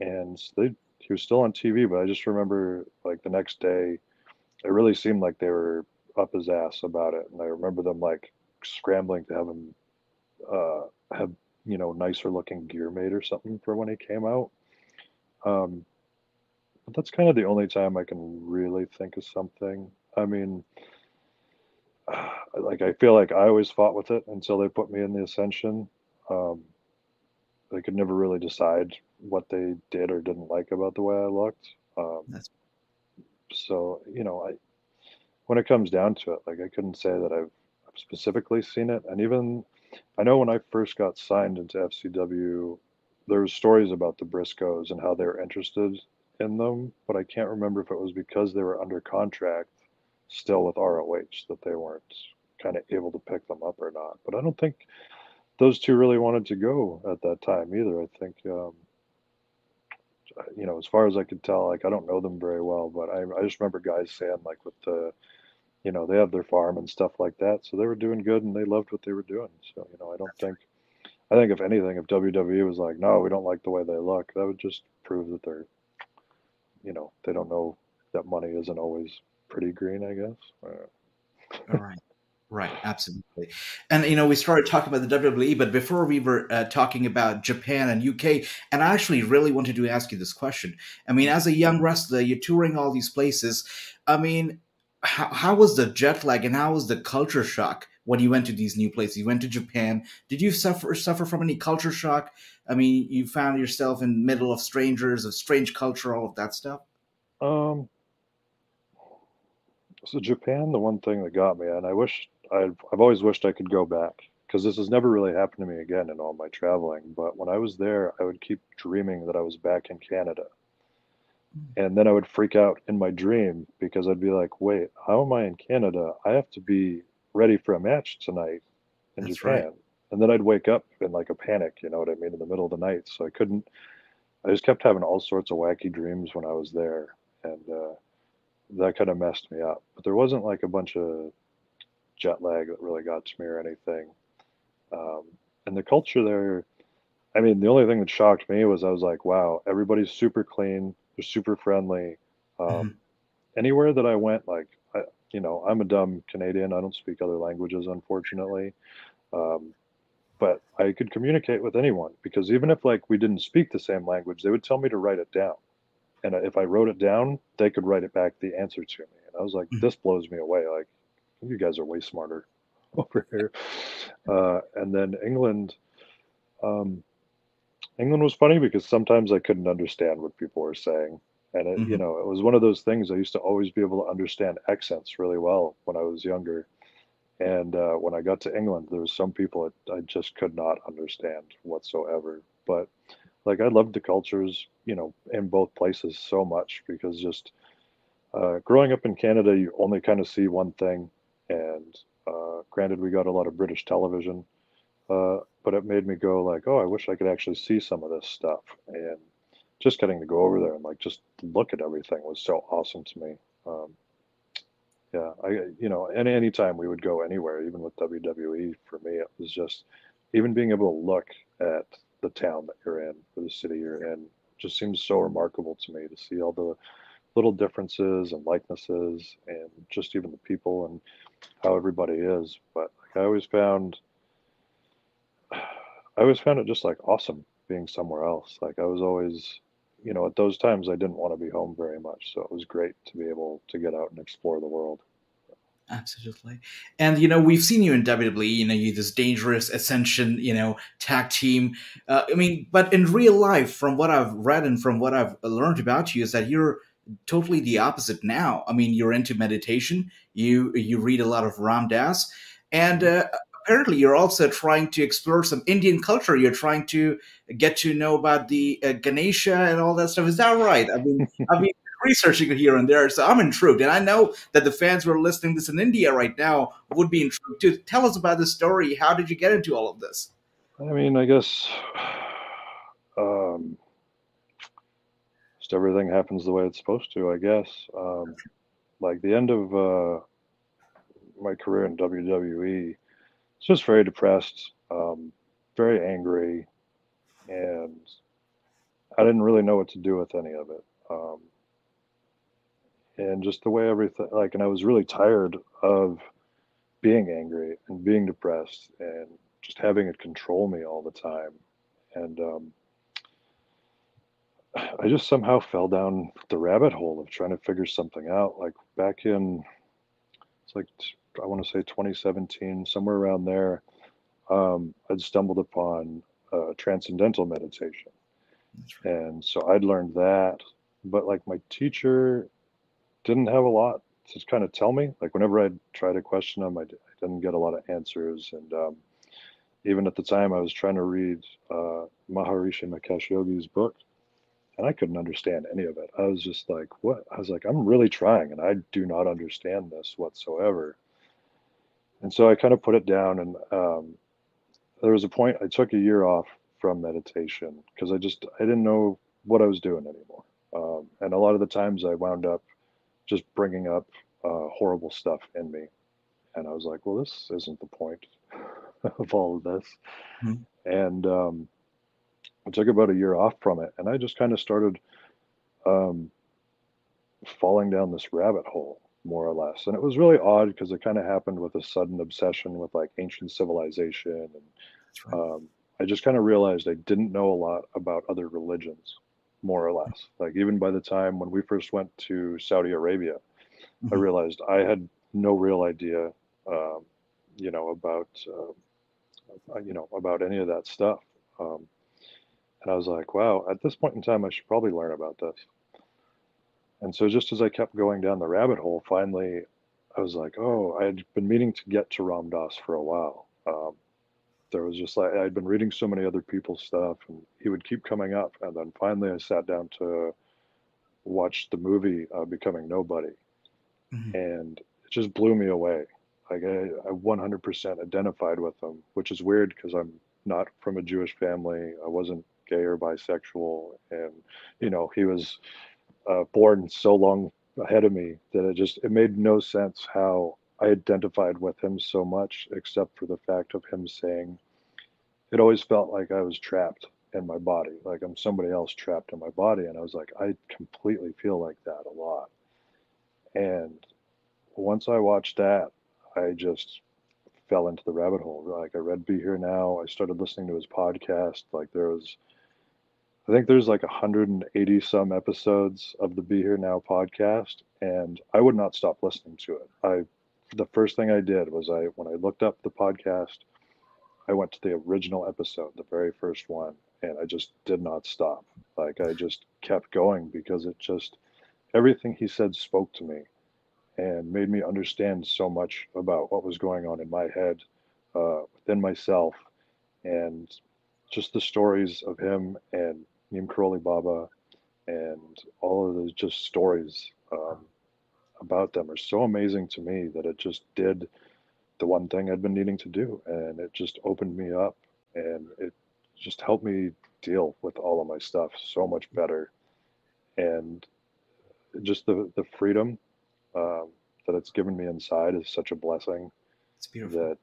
And he was still on TV, but I just remember, like, the next day, it really seemed like they were up his ass about it. And I remember them, like, scrambling to have him have, you know, nicer looking gear made or something for when he came out. But that's kind of the only time I can really think of something. I mean, like, I feel like I always fought with it until they put me in the Ascension. They could never really decide what they did or didn't like about the way I looked. So, you know, when it comes down to it, like, I couldn't say that I've specifically seen it. And even, I know when I first got signed into FCW, there was stories about the Briscoes and how they were interested in them, but I can't remember if it was because they were under contract still with ROH that they weren't kind of able to pick them up or not. But I don't think those two really wanted to go at that time either. I think, you know, as far as I could tell, like, I don't know them very well, but I just remember guys saying, like, with the, you know, they have their farm and stuff like that. So they were doing good and they loved what they were doing. So, you know, I think if anything, if WWE was like, no, we don't like the way they look, that would just prove that they're, you know, they don't know that money isn't always pretty green, I guess. All right. Right. Absolutely. And, you know, we started talking about the WWE, but before we were talking about Japan and UK, and I actually really wanted to ask you this question. I mean, as a young wrestler, you're touring all these places. I mean, how was the jet lag and how was the culture shock when you went to these new places? You went to Japan. Did you suffer from any culture shock? I mean, you found yourself in the middle of strangers, of strange culture, all of that stuff? So Japan, the one thing that got me, and I wish I've always wished I could go back because this has never really happened to me again in all my traveling. But when I was there, I would keep dreaming that I was back in Canada. And then I would freak out in my dream because I'd be like, wait, how am I in Canada? I have to be ready for a match tonight in Japan. Right. And then I'd wake up in like a panic, you know what I mean, in the middle of the night. So I just kept having all sorts of wacky dreams when I was there. And that kind of messed me up. But there wasn't like a bunch of jet lag that really got to me or anything. And the culture there, I mean, the only thing that shocked me was I was like, wow, everybody's super clean. They're super friendly. Anywhere that I went, like, you know, I'm a dumb Canadian. I don't speak other languages, unfortunately. but I could communicate with anyone, because even if like we didn't speak the same language, they would tell me to write it down. And if I wrote it down, they could write it back, the answer to me. And I was like, this blows me away. Like, you guys are way smarter over here. And then England, England was funny because sometimes I couldn't understand what people were saying. And it, you know, it was one of those things. I used to always be able to understand accents really well when I was younger. And when I got to England, there was some people I just could not understand whatsoever. But like, I loved the cultures, you know, in both places so much, because just growing up in Canada, you only kind of see one thing. And granted, we got a lot of British television, but it made me go like, oh, I wish I could actually see some of this stuff. And just getting to go over there and like just look at everything was so awesome to me. Yeah, I, you know, and anytime we would go anywhere, even with WWE, for me, it was just even being able to look at the town that you're in or the city you're in just seems so remarkable to me, to see all the little differences and likenesses and just even the people and how everybody is. But like, I always found it just like awesome being somewhere else. Like, I was always, you know, at those times, I didn't want to be home very much. So it was great to be able to get out and explore the world. Absolutely. And, you know, we've seen you in WWE, you know, you this dangerous Ascension, you know, tag team. I mean, but in real life, from what I've read and from what I've learned about you, is that you're totally the opposite now. I mean, you're into meditation. You read a lot of Ram Dass. And apparently you're also trying to explore some Indian culture. You're trying to get to know about the Ganesha and all that stuff. Is that right? I mean, I've been researching here and there, so I'm intrigued. And I know that the fans who are listening to this in India right now would be intrigued too. Tell us about the story. How did you get into all of this? I mean, I guess just everything happens the way it's supposed to, I guess. Like the end of my career in WWE, just very depressed, very angry, and I didn't really know what to do with any of it. And just the way everything, like, and I was really tired of being angry and being depressed and just having it control me all the time. And I just somehow fell down the rabbit hole of trying to figure something out. Like back in, it's like, I want to say 2017, somewhere around there, I'd stumbled upon transcendental meditation. That's right. And so I'd learned that, but like my teacher didn't have a lot to kind of tell me. Like whenever I'd try to question him, I didn't get a lot of answers. And even at the time I was trying to read Maharishi Mahesh Yogi's book, and I couldn't understand any of it. I was just like, what? I was like, I'm really trying and I do not understand this whatsoever. And so I kind of put it down, and there was a point I took a year off from meditation because I didn't know what I was doing anymore. And a lot of the times I wound up just bringing up horrible stuff in me. And I was like, well, this isn't the point of all of this. Mm-hmm. And I took about a year off from it, and I just kind of started falling down this rabbit hole, more or less. And it was really odd because it kind of happened with a sudden obsession with like ancient civilization. And I just kind of realized I didn't know a lot about other religions, more or less. Like even by the time when we first went to Saudi Arabia, I realized I had no real idea, you know, about any of that stuff. And I was like, wow, at this point in time, I should probably learn about this. And so just as I kept going down the rabbit hole, finally, I was like, oh, I had been meaning to get to Ram Dass for a while. There was just like, I'd been reading so many other people's stuff, and he would keep coming up. And then finally I sat down to watch the movie Becoming Nobody. Mm-hmm. And it just blew me away. Like I 100% identified with him, which is weird because I'm not from a Jewish family. I wasn't gay or bisexual. And, you know, he was born so long ahead of me that it made no sense how I identified with him so much, except for the fact of him saying, it always felt like I was trapped in my body, like I'm somebody else trapped in my body. And I was like, I completely feel like that a lot. And once I watched that, I just fell into the rabbit hole. Like I read Be Here Now. I started listening to his podcast. Like there was, I think there's like 180 some episodes of the Be Here Now podcast, and I would not stop listening to it. The first thing I did was when I looked up the podcast, I went to the original episode, the very first one, and I just did not stop. Like I just kept going because it just, everything he said spoke to me and made me understand so much about what was going on in my head, within myself, and just the stories of him and Neem Karoli Baba and all of those just stories, about them are so amazing to me that it just did the one thing I'd been needing to do, and it just opened me up, and it just helped me deal with all of my stuff so much better, and just the freedom that it's given me inside is such a blessing. It's beautiful.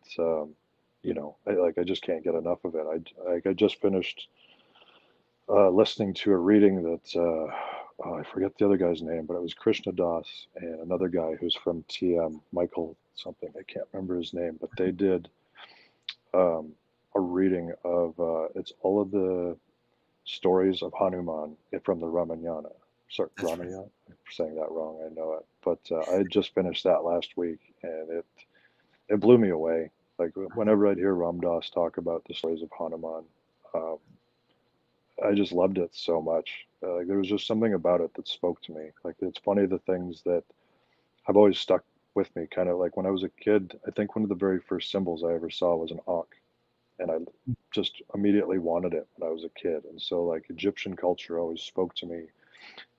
That I just can't get enough of it. I just finished listening to a reading that I forget the other guy's name, but it was Krishna Das and another guy who's from TM, Michael something. I can't remember his name, but they did a reading of, it's all of the stories of Hanuman from the Ramayana. Sorry, Ramayana? Right. I'm saying that wrong. I know it. But I just finished that last week, and it blew me away. Like whenever I'd hear Ram Dass talk about the stories of Hanuman, I just loved it so much. Like there was just something about it that spoke to me. Like it's funny, the things that have always stuck with me, kind of like when I was a kid, I think one of the very first symbols I ever saw was an ankh, and I just immediately wanted it when I was a kid. And so like Egyptian culture always spoke to me,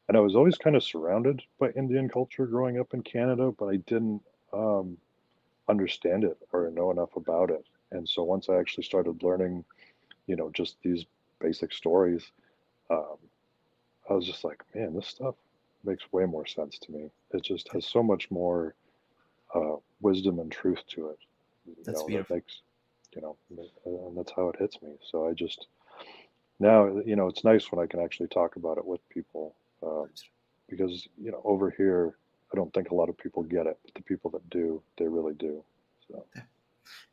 and I was always kind of surrounded by Indian culture growing up in Canada, but I didn't understand it or know enough about it. And so once I actually started learning, just these basic stories, I was just like, man, this stuff makes way more sense to me. It just has so much more wisdom and truth to it. That's beautiful. That makes, and that's how it hits me. So I just, now, it's nice when I can actually talk about it with people, because, over here, I don't think a lot of people get it, but the people that do, they really do. So. Yeah.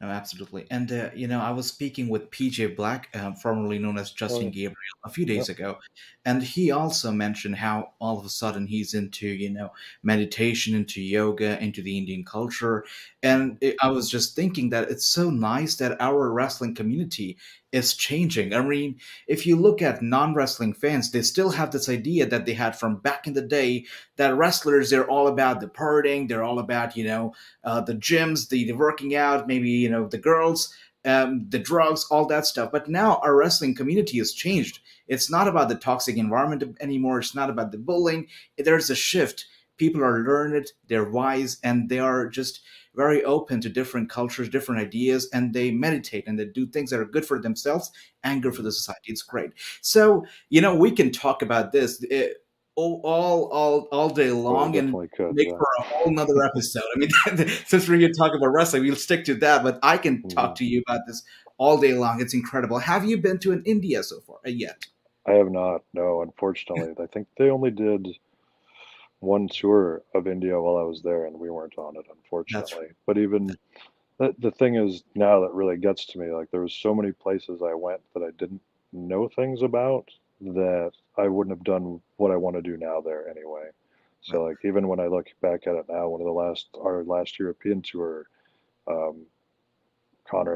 No, absolutely. And, I was speaking with PJ Black, formerly known as Justin Gabriel, a few days ago. And he also mentioned how all of a sudden he's into, meditation, into yoga, into the Indian culture. And I was just thinking that it's so nice that our wrestling community is changing. I mean, if you look at non-wrestling fans, they still have this idea that they had from back in the day that wrestlers, they're all about the partying, they're all about, the gyms, the working out, maybe, the girls, the drugs, all that stuff. But now our wrestling community has changed. It's not about the toxic environment anymore. It's not about the bullying. There's a shift. People are learned, they're wise, and they are just very open to different cultures, different ideas, and they meditate and they do things that are good for themselves and good for the society. It's great. So, we can talk about this all day long for a whole nother episode. I mean, since we're going to talk about wrestling, we'll stick to that, but I can talk to you about this all day long. It's incredible. Have you been to India so far yet? I have not. No, unfortunately. I think they only did one tour of India while I was there, and we weren't on it, unfortunately. Right. But even the thing is now that really gets to me, like there was so many places I went that I didn't know things about that I wouldn't have done what I want to do now there anyway. So like even when I look back at it now, one of the our last European tour, Konnor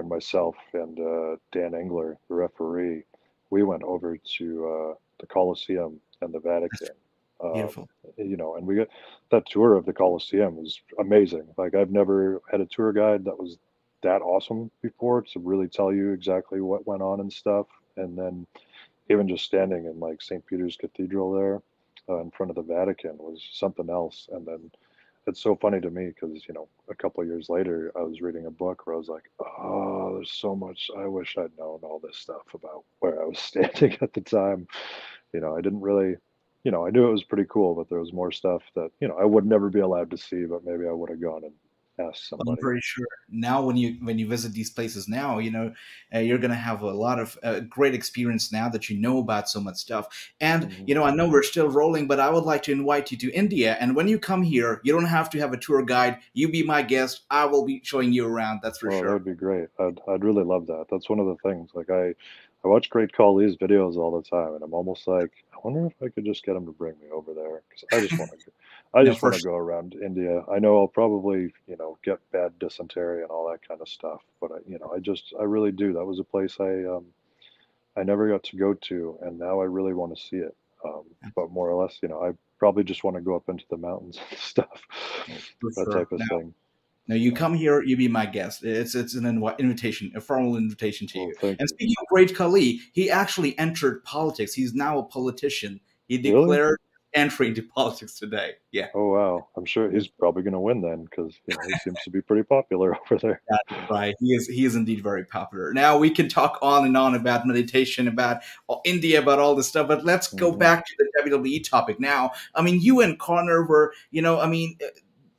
and myself and Dan Engler, the referee, we went over to the Colosseum and the Vatican. Beautiful. And we got that tour of the Colosseum was amazing. Like I've never had a tour guide that was that awesome before to really tell you exactly what went on and stuff. And then even just standing in like St. Peter's Cathedral there in front of the Vatican was something else. And then it's so funny to me because, a couple of years later, I was reading a book where I was like, oh, there's so much I wish I'd known all this stuff about where I was standing at the time. I didn't really... I knew it was pretty cool, but there was more stuff that, I would never be allowed to see, but maybe I would have gone and I'm pretty sure now when you visit these places now, you're going to have a lot of great experience now that you know about so much stuff. And, I know we're still rolling, but I would like to invite you to India. And when you come here, you don't have to have a tour guide. You be my guest. I will be showing you around. That's for sure. That would be great. I'd really love that. That's one of the things. Like I watch Great Khali's videos all the time, and I'm almost like, I wonder if I could just get him to bring me over there, because I just want to go around India. I know I'll probably, get bad dysentery and all that kind of stuff, but I really do. That was a place I never got to go to, and now I really want to see it. But more or less, I probably just want to go up into the mountains and stuff, that type of thing. Now you come here, you be my guest. It's an invitation, a formal invitation to you. And speaking of Great Khali, he actually entered politics. He's now a politician. He declared entry into politics today. Yeah. Oh, wow. I'm sure he's probably going to win then, because he seems to be pretty popular over there. That's right. He is indeed very popular. Now we can talk on and on about meditation, about India, about all this stuff, but let's go back to the WWE topic now. I mean, you and Konnor were,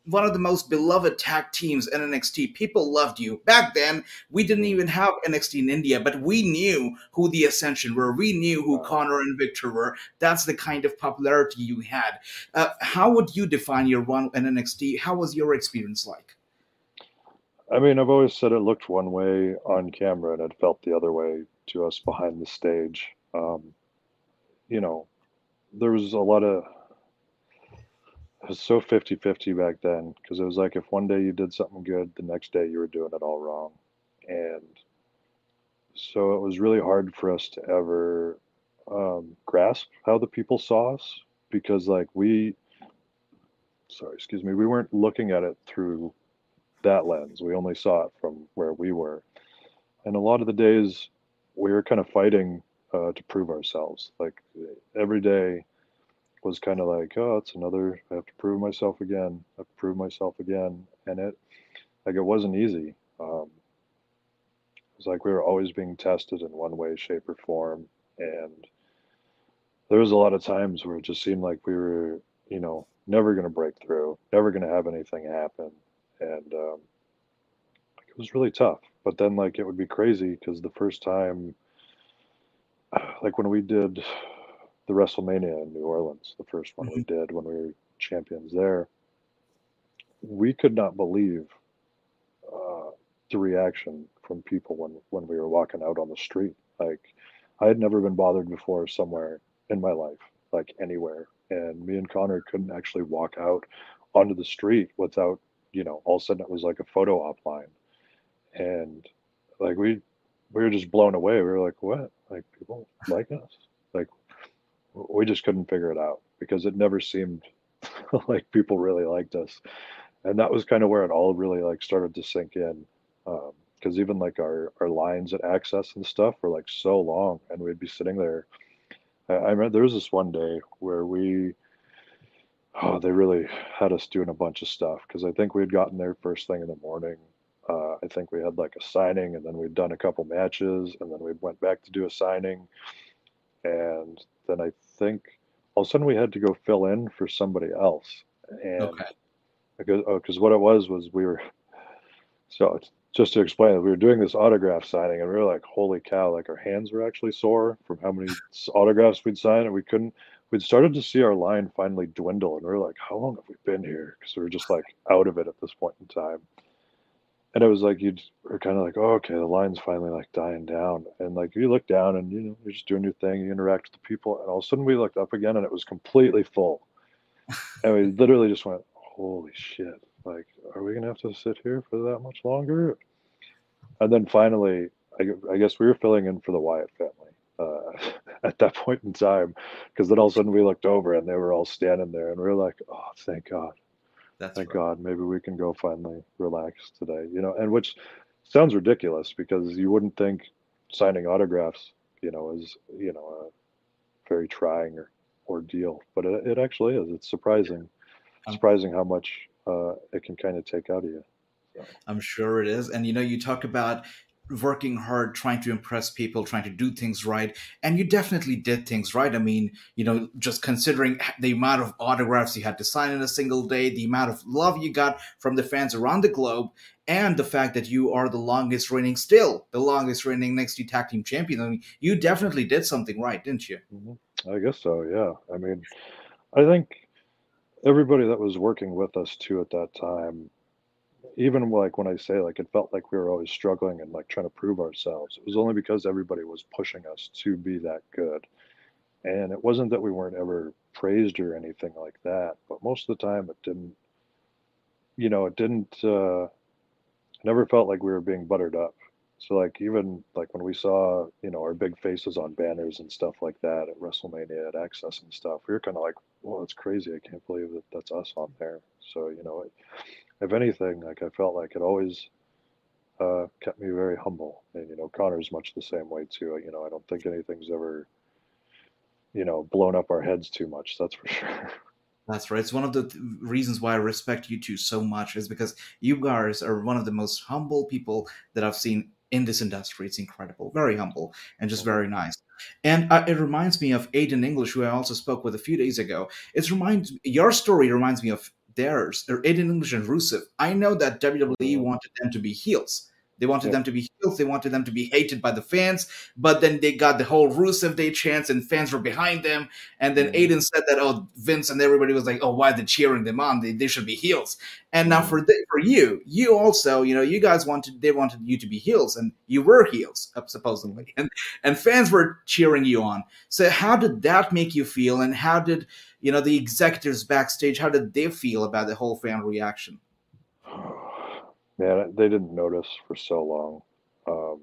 one of the most beloved tag teams in NXT. People loved you. Back then, we didn't even have NXT in India, but we knew who The Ascension were. We knew who Konnor and Victor were. That's the kind of popularity you had. How would you define your run in NXT? How was your experience like? I mean, I've always said it looked one way on camera, and it felt the other way to us behind the stage. There was a lot of... It was so 50-50 back then, because it was like if one day you did something good, the next day you were doing it all wrong. And so it was really hard for us to ever grasp how the people saw us, because we weren't looking at it through that lens. We only saw it from where we were. And a lot of the days we were kind of fighting to prove ourselves. Like every day was kind of like, oh, it's another, I have to prove myself again. I have to prove myself again. And it wasn't easy. It was like we were always being tested in one way, shape, or form. And there was a lot of times where it just seemed like we were, never going to break through, never going to have anything happen. And it was really tough. But then, it would be crazy, because the first time, when we did... the WrestleMania in New Orleans, the first one we did when we were champions there, we could not believe the reaction from people when we were walking out on the street. I had never been bothered before somewhere in my life, anywhere. And me and Konnor couldn't actually walk out onto the street without, all of a sudden it was like a photo op line. And we were just blown away. We were like, what? People like us? We just couldn't figure it out, because it never seemed like people really liked us. And that was kind of where it all really started to sink in. Because even our lines at Access and stuff were so long, and we'd be sitting there. I remember there was this one day where they really had us doing a bunch of stuff, because I think we had gotten there first thing in the morning. I think we had a signing, and then we'd done a couple matches, and then we went back to do a signing. And then I think all of a sudden we had to go fill in for somebody else. And because what it was we were, so just to explain it, we were doing this autograph signing, and we were like, holy cow, our hands were actually sore from how many autographs we'd signed, and we'd started to see our line finally dwindle, and we were like, how long have we been here? Because we were just out of it at this point in time. And it was we're kind of oh, okay, the line's finally dying down. And you look down and, you're just doing your thing. You interact with the people. And all of a sudden we looked up again, and it was completely full. And we literally just went, holy shit. Are we going to have to sit here for that much longer? And then finally, I guess we were filling in for the Wyatt family at that point in time. Because then all of a sudden we looked over, and they were all standing there. And we were like, oh, thank God. Thank God, maybe we can go finally relax today, and which sounds ridiculous, because you wouldn't think signing autographs, is, a very trying ordeal, but it actually is. It's surprising, how much it can kind of take out of you. So. I'm sure it is. And, you talk about working hard, trying to impress people, trying to do things right. And you definitely did things right. I mean, you know, just considering the amount of autographs you had to sign in a single day, the amount of love you got from the fans around the globe, and the fact that you are the longest reigning, still the longest reigning NXT Tag Team Champion. I mean, you definitely did something right, didn't you? I guess so, yeah. I mean, I think everybody that was working with us too at that time, even like when I say like it felt like we were always struggling and like trying to prove ourselves, it was only because everybody was pushing us to be that good. And it wasn't that we weren't ever praised or anything like that, but most of the time it didn't, you know, it didn't, never felt like we were being buttered up. So like even like when we saw, you know, our big faces on banners and stuff like that at WrestleMania, at Access and stuff, we were kind of like, well, it's crazy. I can't believe that that's us on there. So, you know, if anything, like I felt like it always kept me very humble. And, you know, Connor's much the same way too. You know, I don't think anything's ever, you know, blown up our heads too much. That's for sure. That's right. It's one of the reasons why I respect you two so much, is because you guys are one of the most humble people that I've seen in this industry. It's incredible. Very humble and just very nice. And it reminds me of Aiden English, who I also spoke with a few days ago. Your story reminds me of theirs. They're Aiden English and Rusev. I know that WWE wanted them to be heels. They wanted them to be heels. They wanted them to be hated by the fans. But then they got the whole Rusev Day chance, and fans were behind them. And then Aiden said that, oh, Vince and everybody was like, oh, why are they cheering them on? They should be heels. And now for you also, you know, you guys wanted you to be heels, and you were heels, supposedly. And fans were cheering you on. So how did that make you feel? And how did, you know, the executives backstage, how did they feel about the whole fan reaction? Man, they didn't notice for so long.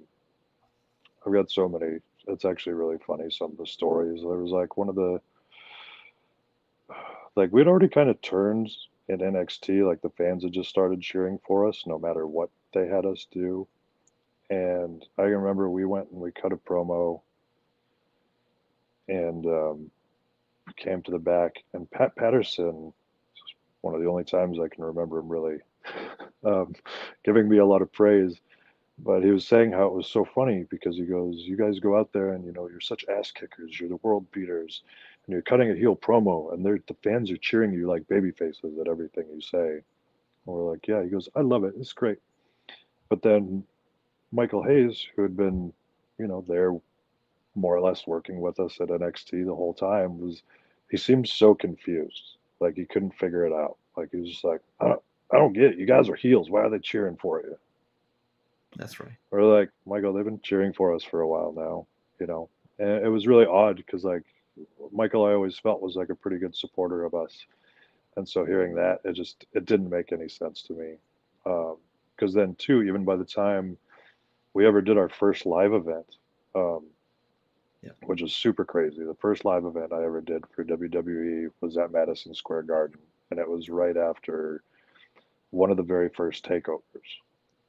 I've got so many. It's actually really funny, some of the stories. There was like one of the, like we'd already kind of turned in NXT, like the fans had just started cheering for us no matter what they had us do. And I remember we went and we cut a promo and came to the back, and Pat Patterson, one of the only times I can remember him really giving me a lot of praise, but he was saying how it was so funny because he goes, you guys go out there and, you know, you're such ass kickers, you're the world beaters, and you're cutting a heel promo, and the fans are cheering you like baby faces at everything you say. And we're like, yeah. He goes, I love it, it's great. But then Michael Hayes, who had been, you know, there more or less working with us at NXT the whole time, he seemed so confused. Like he couldn't figure it out. Like he was just like, I don't get it. You guys are heels. Why are they cheering for you? That's right. We're like, Michael, they've been cheering for us for a while now, you know. And it was really odd because, like, Michael, I always felt was like a pretty good supporter of us. And so hearing that, it didn't make any sense to me. Because then, too, even by the time we ever did our first live event, which is super crazy. The first live event I ever did for WWE was at Madison Square Garden. And it was right after one of the very first takeovers.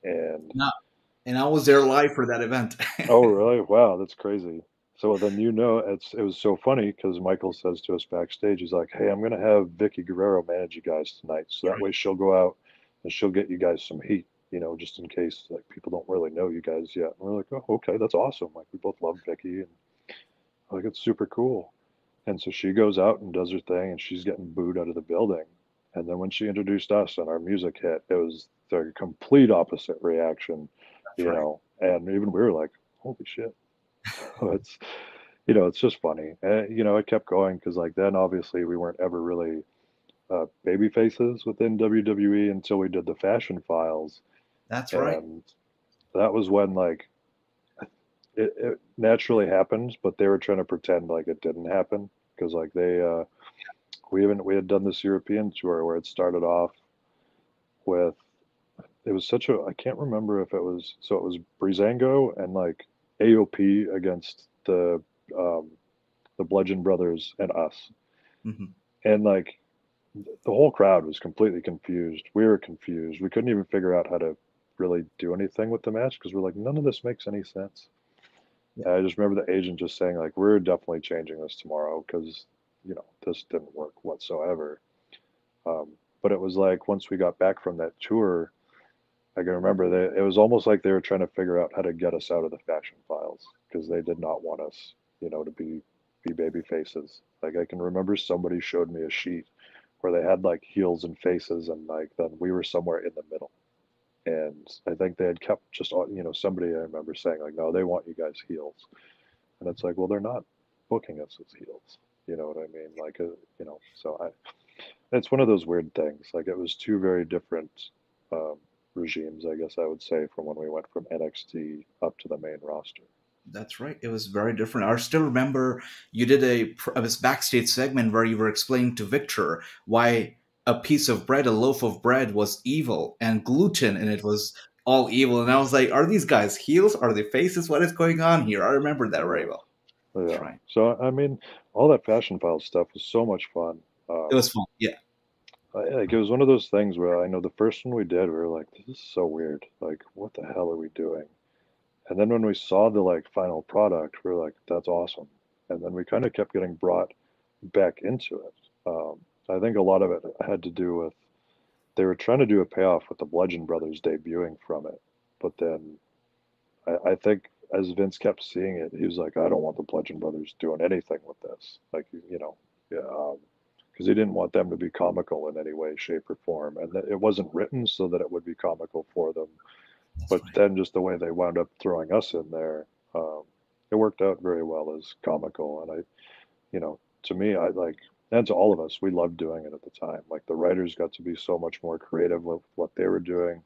And I was there live for that event. Oh, really? Wow, that's crazy. So then, you know, it was so funny because Michael says to us backstage, he's like, hey, I'm going to have Vicky Guerrero manage you guys tonight. So that way she'll go out and she'll get you guys some heat, you know, just in case like people don't really know you guys yet. And we're like, oh, okay, that's awesome. Like we both love Vicky. And like, it's super cool. And so she goes out and does her thing and she's getting booed out of the building. And then when she introduced us and our music hit, it was the complete opposite reaction, you know. And even we were like, "Holy shit!" It's, you know, it's just funny. And you know, it kept going because, like, then obviously we weren't ever really baby faces within WWE until we did the Fashion Files. That's right. And that was when like it naturally happened, but they were trying to pretend like it didn't happen because, like, they. We had done this European tour where it started off with, it was such a, I can't remember if it was, so it was Breezango and like AOP against the Bludgeon Brothers and us. Mm-hmm. And like the whole crowd was completely confused. We were confused. We couldn't even figure out how to really do anything with the match because we're like, none of this makes any sense. Yeah. I just remember the agent just saying like, we're definitely changing this tomorrow because, you know, this didn't work whatsoever. But it was like once we got back from that tour, I can remember that it was almost like they were trying to figure out how to get us out of the Fashion Files because they did not want us, you know, to be baby faces. Like, I can remember somebody showed me a sheet where they had like heels and faces, and like then we were somewhere in the middle. And I think they had kept just, you know, somebody I remember saying like, no, they want you guys heels. And it's like, well, they're not booking us as heels. You know what I mean? Like, you know, so it's one of those weird things. Like, it was two very different regimes, I guess I would say, from when we went from NXT up to the main roster. That's right. It was very different. I still remember you did a backstage segment where you were explaining to Victor why a piece of bread, a loaf of bread, was evil and gluten in it was all evil. And I was like, are these guys heels? Are they faces? What is going on here? I remember that very well. Yeah. That's right. So, I mean, all that Fashion Files stuff was so much fun. It was fun, yeah. Like, it was one of those things where I know the first one we did, we were like, this is so weird. Like, what the hell are we doing? And then when we saw the like final product, we were like, that's awesome. And then we kind of kept getting brought back into it. I think a lot of it had to do with, they were trying to do a payoff with the Bludgeon Brothers debuting from it. But then I think as Vince kept seeing it, he was like, I don't want the Bludgeon Brothers doing anything with this. Like, you know, yeah, because he didn't want them to be comical in any way, shape, or form. And it wasn't written so that it would be comical for them. That's but right. Then just the way they wound up throwing us in there, it worked out very well as comical. And I, you know, to me, I like, and to all of us, we loved doing it at the time. Like, the writers got to be so much more creative with what they were doing.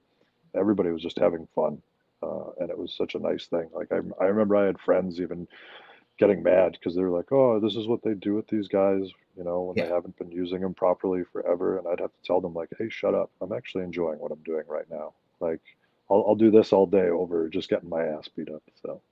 Everybody was just having fun. And it was such a nice thing. Like, I remember I had friends even getting mad because they were like, oh, this is what they do with these guys, you know, when yeah. They haven't been using them properly forever. And I'd have to tell them like, hey, shut up. I'm actually enjoying what I'm doing right now. Like, I'll do this all day over just getting my ass beat up. So.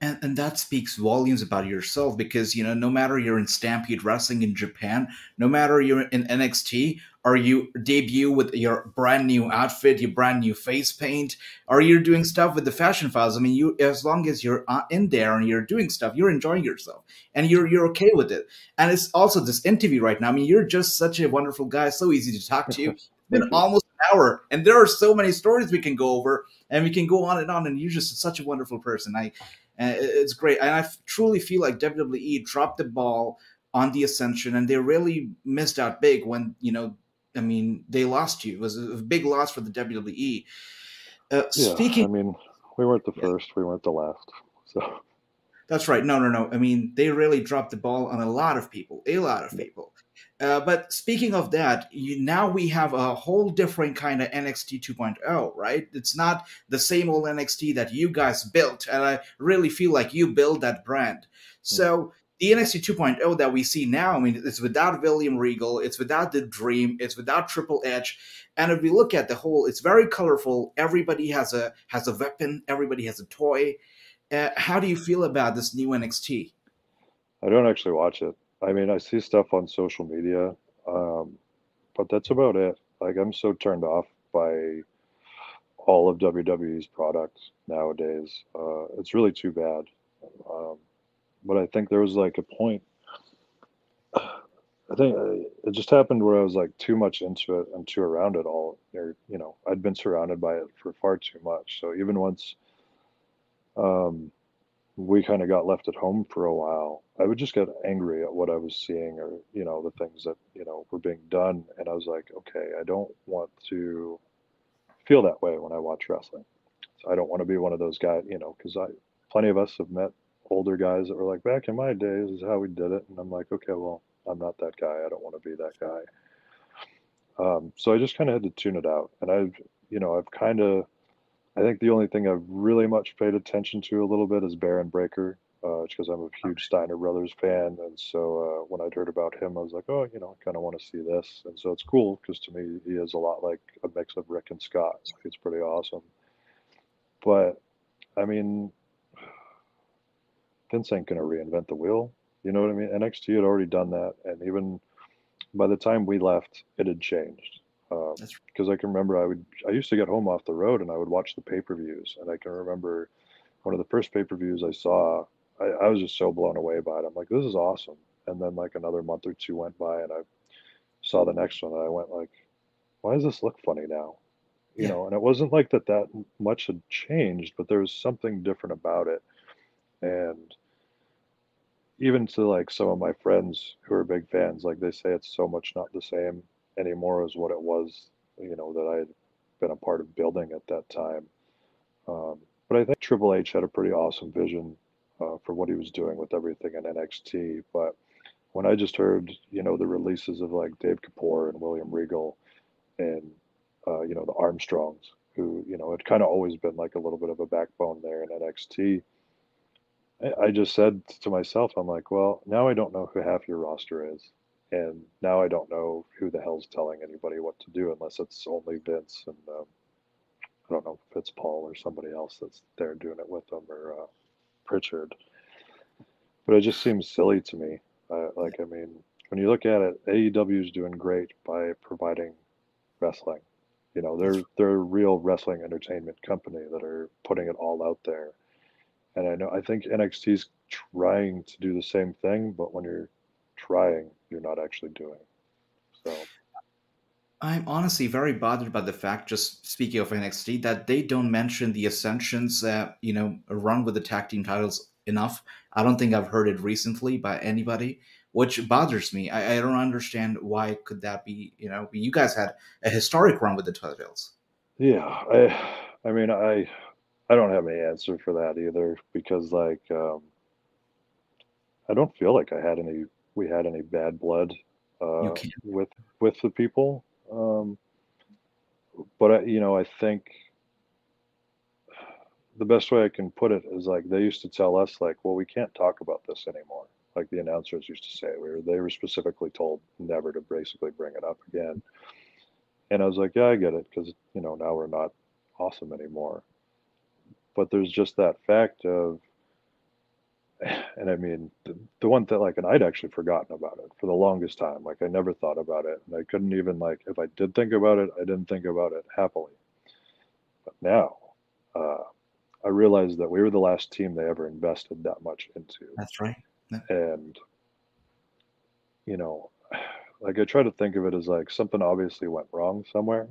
And that speaks volumes about yourself because, you know, no matter you're in Stampede Wrestling in Japan, no matter you're in NXT, or you debut with your brand new outfit, your brand new face paint, or you're doing stuff with the Fashion Files. I mean, you, as long as you're in there and you're doing stuff, you're enjoying yourself and you're okay with it. And it's also this interview right now. I mean, you're just such a wonderful guy. So easy to talk to you. It's been almost an hour and there are so many stories we can go over and we can go on. And you're just such a wonderful person. It's great. And I truly feel like WWE dropped the ball on the Ascension and they really missed out big when, you know, I mean, they lost you. It was a big loss for the WWE. Yeah, speaking, I mean, we weren't the first, we weren't the last. So that's right. No. I mean, they really dropped the ball on a lot of people. But speaking of that, now we have a whole different kind of NXT 2.0, right? It's not the same old NXT that you guys built. And I really feel like you build that brand. So the NXT 2.0 that we see now, I mean, it's without William Regal. It's without the Dream. It's without Triple H. And if we look at the whole, it's very colorful. Everybody has a weapon. Everybody has a toy. How do you feel about this new NXT? I don't actually watch it. I mean, I see stuff on social media, but that's about it. Like, I'm so turned off by all of WWE's products nowadays. It's really too bad. But I think there was like a point, I think it just happened where I was like too much into it and too around it all. Or, you know, I'd been surrounded by it for far too much. So even once we kind of got left at home for a while, I would just get angry at what I was seeing or, you know, the things that, you know, were being done. And I was like, okay, I don't want to feel that way when I watch wrestling. So I don't want to be one of those guys, you know, because plenty of us have met older guys that were like, back in my days is how we did it. And I'm like, okay, well, I'm not that guy. I don't want to be that guy. So I just kind of had to tune it out. And I think the only thing I've really much paid attention to a little bit is Baron Breaker, because I'm a huge Steiner Brothers fan. And so when I'd heard about him, I was like, oh, you know, I kind of want to see this. And so it's cool because to me, he is a lot like a mix of Rick and Scott. It's pretty awesome. But, I mean, Vince ain't going to reinvent the wheel. You know what I mean? NXT had already done that. And even by the time we left, it had changed. Because I can remember I used to get home off the road and I would watch the pay-per-views, and I can remember one of the first pay-per-views I saw, I was just so blown away by it. I'm like, this is awesome. And then like another month or two went by and I saw the next one and I went like, why does this look funny now? you know, and it wasn't like that much had changed, but there was something different about it. And even to like some of my friends who are big fans, like they say it's so much not the same anymore as what it was, you know, that I had been a part of building at that time. But I think Triple H had a pretty awesome vision for what he was doing with everything in NXT. But when I just heard, you know, the releases of like Dave Kapoor and William Regal and, you know, the Armstrongs, who, you know, had kind of always been like a little bit of a backbone there in NXT, I just said to myself, I'm like, well, now I don't know who half your roster is. And now I don't know who the hell's telling anybody what to do, unless it's only Vince and I don't know if it's Paul or somebody else that's there doing it with them, or Pritchard. But it just seems silly to me. I mean, when you look at it, AEW is doing great by providing wrestling. You know, they're a real wrestling entertainment company that are putting it all out there. And I think NXT's trying to do the same thing, but when you're trying, you're not actually doing. So I'm honestly very bothered by the fact, just speaking of NXT, that they don't mention the Ascension's, you know, run with the tag team titles enough. I don't think I've heard it recently by anybody, which bothers me. I don't understand why could that be. You know, you guys had a historic run with the titles. Yeah, I mean, I don't have any answer for that either, because like I don't feel like we had any bad blood with the people. But I think the best way I can put it is like they used to tell us like, well, we can't talk about this anymore. Like the announcers used to say, they were specifically told never to basically bring it up again. And I was like, yeah, I get it, because you know now we're not awesome anymore. But there's just that fact of, and I mean, the one that like, and I'd actually forgotten about it for the longest time. Like I never thought about it, and I couldn't even like, if I did think about it, I didn't think about it happily. But now I realized that we were the last team they ever invested that much into. That's right. Yeah. And, you know, like I try to think of it as like something obviously went wrong somewhere.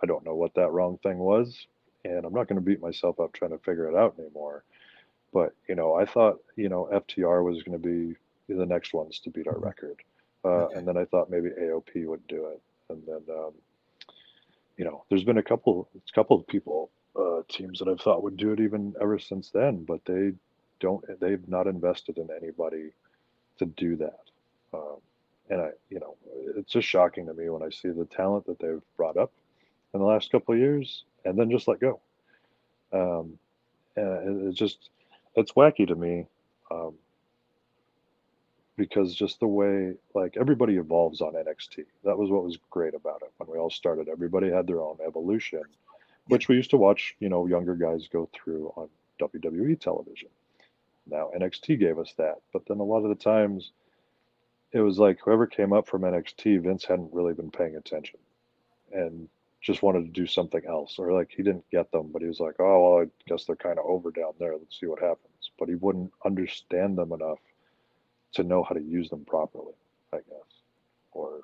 I don't know what that wrong thing was, and I'm not going to beat myself up trying to figure it out anymore. But, you know, I thought, you know, FTR was going to be the next ones to beat our record. And then I thought maybe AOP would do it. And then, you know, there's been a couple of people, teams that I've thought would do it even ever since then. But they've not invested in anybody to do that. And it's just shocking to me when I see the talent that they've brought up in the last couple of years and then just let go. And it's wacky to me, because just the way like everybody evolves on NXT, that was what was great about it. When we all started, everybody had their own evolution, which we used to watch, you know, younger guys go through on WWE television. Now NXT gave us that, but then a lot of the times it was like whoever came up from NXT, Vince hadn't really been paying attention and just wanted to do something else, or like he didn't get them, but he was like, oh, well, I guess they're kind of over down there. Let's see what happens. But he wouldn't understand them enough to know how to use them properly, I guess. Or,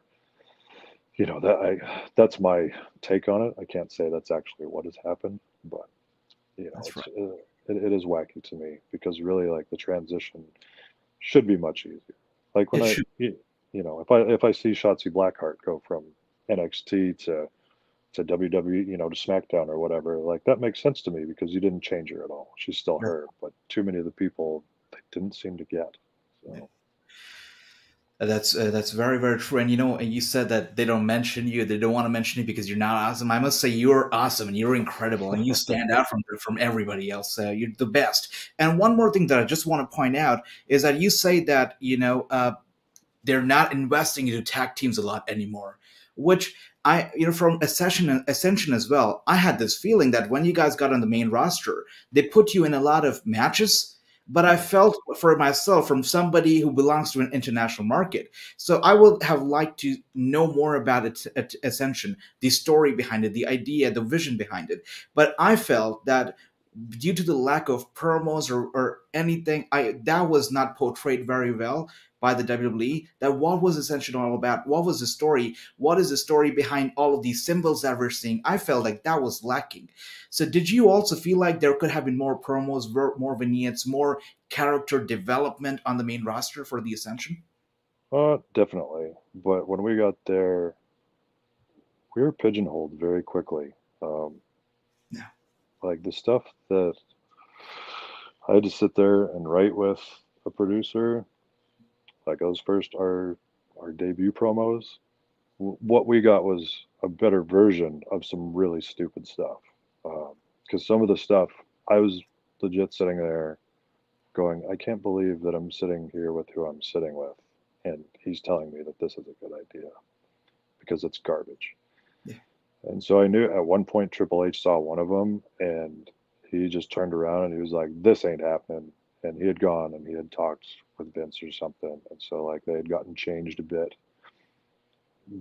you know, that's my take on it. I can't say that's actually what has happened, but you know, that's right. It is wacky to me, because really like the transition should be much easier. Like when if I see Shotzi Blackheart go from NXT to WWE, you know, to SmackDown or whatever, like that makes sense to me, because you didn't change her at all. She's still her, but too many of the people they didn't seem to get. So. That's very, very true. And you know, and you said that they don't mention you, they don't want to mention you because you're not awesome. I must say you're awesome and you're incredible and you stand out from everybody else. You're the best. And one more thing that I just want to point out is that you say that, you know, they're not investing into tag teams a lot anymore, which I, you know, from Ascension as well, I had this feeling that when you guys got on the main roster, they put you in a lot of matches, but I felt for myself from somebody who belongs to an international market. So I would have liked to know more about Ascension, the story behind it, the idea, the vision behind it. But I felt that due to the lack of promos or anything, that was not portrayed very well by the WWE, that what was Ascension all about? What was the story? What is the story behind all of these symbols that we're seeing? I felt like that was lacking. So did you also feel like there could have been more promos, more vignettes, more character development on the main roster for the Ascension? Definitely. But when we got there, we were pigeonholed very quickly. Yeah. Like the stuff that I had to sit there and write with a producer, like those first, our debut promos, what we got was a better version of some really stupid stuff. Because some of the stuff, I was legit sitting there going, I can't believe that I'm sitting here with who I'm sitting with, and he's telling me that this is a good idea because it's garbage. Yeah. And so I knew at one point Triple H saw one of them, and he just turned around and he was like, this ain't happening. And he had gone and he had talked with Vince or something. And so like they had gotten changed a bit.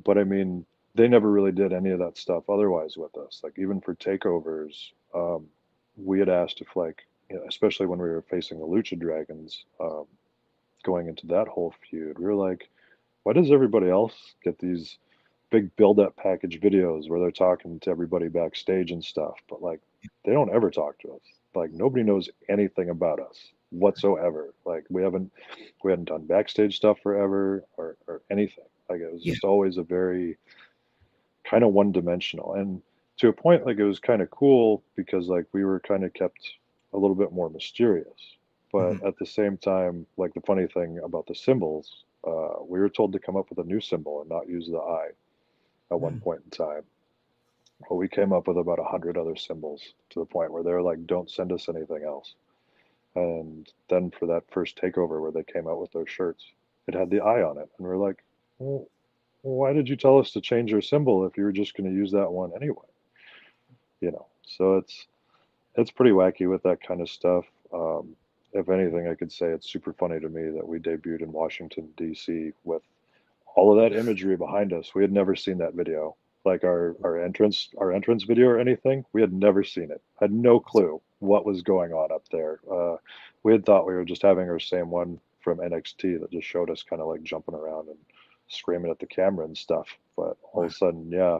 But I mean, they never really did any of that stuff otherwise with us. Like even for takeovers, we had asked if, like, you know, especially when we were facing the Lucha Dragons, going into that whole feud, we were like, why does everybody else get these big build-up package videos where they're talking to everybody backstage and stuff, but like they don't ever talk to us? Like nobody knows anything about us whatsoever. Like we hadn't done backstage stuff forever or anything. Like it was just always a very kind of one-dimensional, and to a point, like it was kind of cool because like we were kind of kept a little bit more mysterious. But at the same time, like the funny thing about the symbols, we were told to come up with a new symbol and not use the eye at one point in time. Well, we came up with about 100 other symbols to the point where they were like, don't send us anything else. And then for that first takeover where they came out with their shirts, it had the eye on it. And we were like, well, why did you tell us to change your symbol if you were just going to use that one anyway? You know, so it's pretty wacky with that kind of stuff. If anything, I could say it's super funny to me that we debuted in Washington, D.C. with all of that imagery behind us. We had never seen that video, like our entrance video or anything. We had never seen it. Had no clue what was going on up there. We had thought we were just having our same one from NXT that just showed us kind of like jumping around and screaming at the camera and stuff. But all of a sudden, yeah,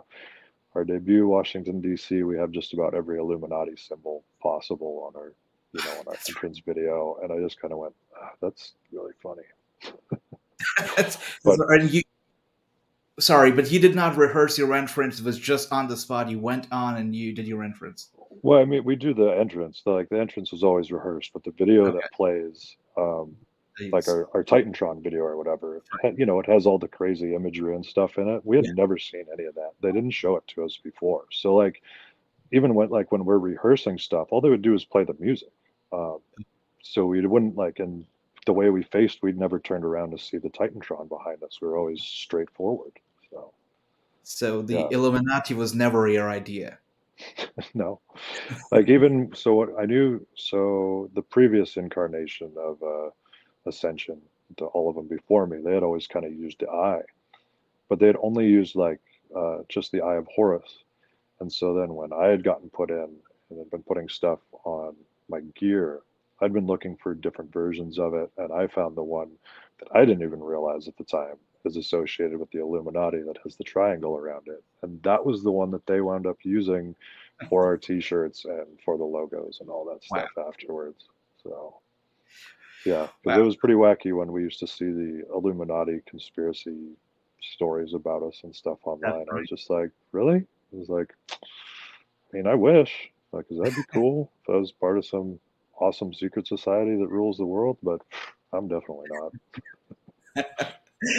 our debut, Washington, D.C., we have just about every Illuminati symbol possible on our, you know, on our entrance video. And I just kind of went, oh, that's really funny. Sorry, but you did not rehearse your entrance. It was just on the spot. You went on and you did your entrance. Well, I mean, we do the entrance. The entrance was always rehearsed, but the video that plays, like our Titantron video or whatever, you know, it has all the crazy imagery and stuff in it. We had never seen any of that. They didn't show it to us before. So like, even when we're rehearsing stuff, all they would do is play the music. So we wouldn't like, and the way we faced, we'd never turned around to see the Titantron behind us. We were always straightforward. So the Illuminati was never your idea. No, like even so, what I knew. So the previous incarnation of Ascension, to all of them before me, they had always kind of used the eye, but they had only used like just the Eye of Horus. And so then when I had gotten put in and had been putting stuff on my gear, I'd been looking for different versions of it. And I found the one that I didn't even realize at the time is associated with the Illuminati, that has the triangle around it. And that was the one that they wound up using for our t-shirts and for the logos and all that stuff afterwards. So yeah, because it was pretty wacky when we used to see the Illuminati conspiracy stories about us and stuff online. I was just like, really? It was like, I mean, I wish, like, cause that'd be cool if I was part of some awesome secret society that rules the world, but I'm definitely not.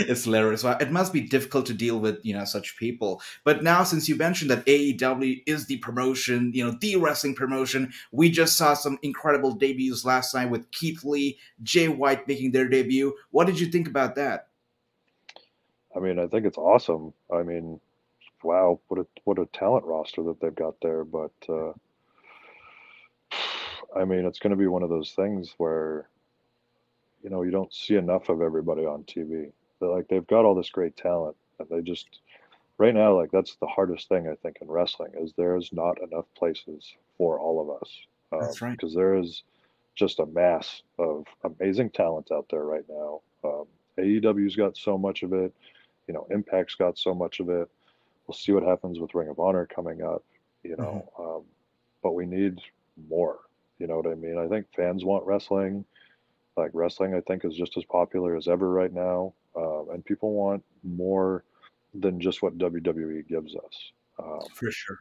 It's hilarious. Well, it must be difficult to deal with, you know, such people. But now, since you mentioned that AEW is the promotion, you know, the wrestling promotion, we just saw some incredible debuts last night with Keith Lee, Jay White making their debut. What did you think about that? I mean, I think it's awesome. I mean, wow, what a talent roster that they've got there. But I mean, it's going to be one of those things where, you know, you don't see enough of everybody on TV. They're like, they've got all this great talent, and they just right now, like, that's the hardest thing I think in wrestling, is there's not enough places for all of us. That's right. Because there is just a mass of amazing talent out there right now. AEW's got so much of it. You know, Impact's got so much of it. We'll see what happens with Ring of Honor coming up, you know. Mm-hmm. But we need more. You know what I mean? I think fans want wrestling. Like, wrestling, I think, is just as popular as ever right now. And people want more than just what WWE gives us. For sure.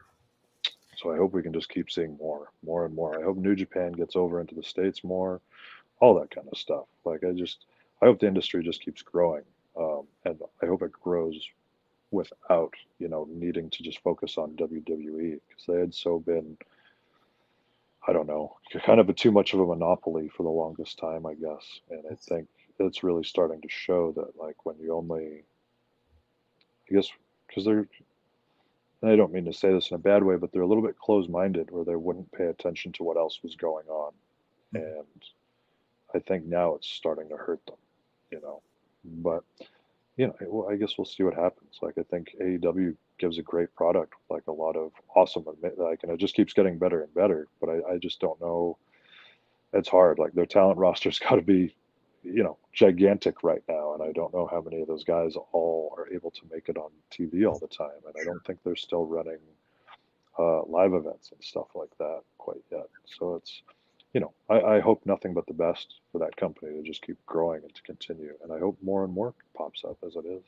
So I hope we can just keep seeing more and more. I hope New Japan gets over into the States more, all that kind of stuff. Like, I hope the industry just keeps growing. And I hope it grows without, you know, needing to just focus on WWE, because they had so been, I don't know, kind of too much of a monopoly for the longest time, I guess. And I think it's really starting to show that, like, when you only, I guess, because they're, and I don't mean to say this in a bad way, but they're a little bit closed-minded, where they wouldn't pay attention to what else was going on. Mm-hmm. And I think now it's starting to hurt them, you know. But, you know, I guess we'll see what happens. Like, I think AEW gives a great product, like a lot of awesome, like, and it just keeps getting better and better. But I just don't know. It's hard. Like, their talent roster's got to be, you know, gigantic right now. And I don't know how many of those guys all are able to make it on TV all the time. And I don't think they're still running live events and stuff like that quite yet. So it's, you know, I hope nothing but the best for that company to just keep growing and to continue. And I hope more and more pops up as it is.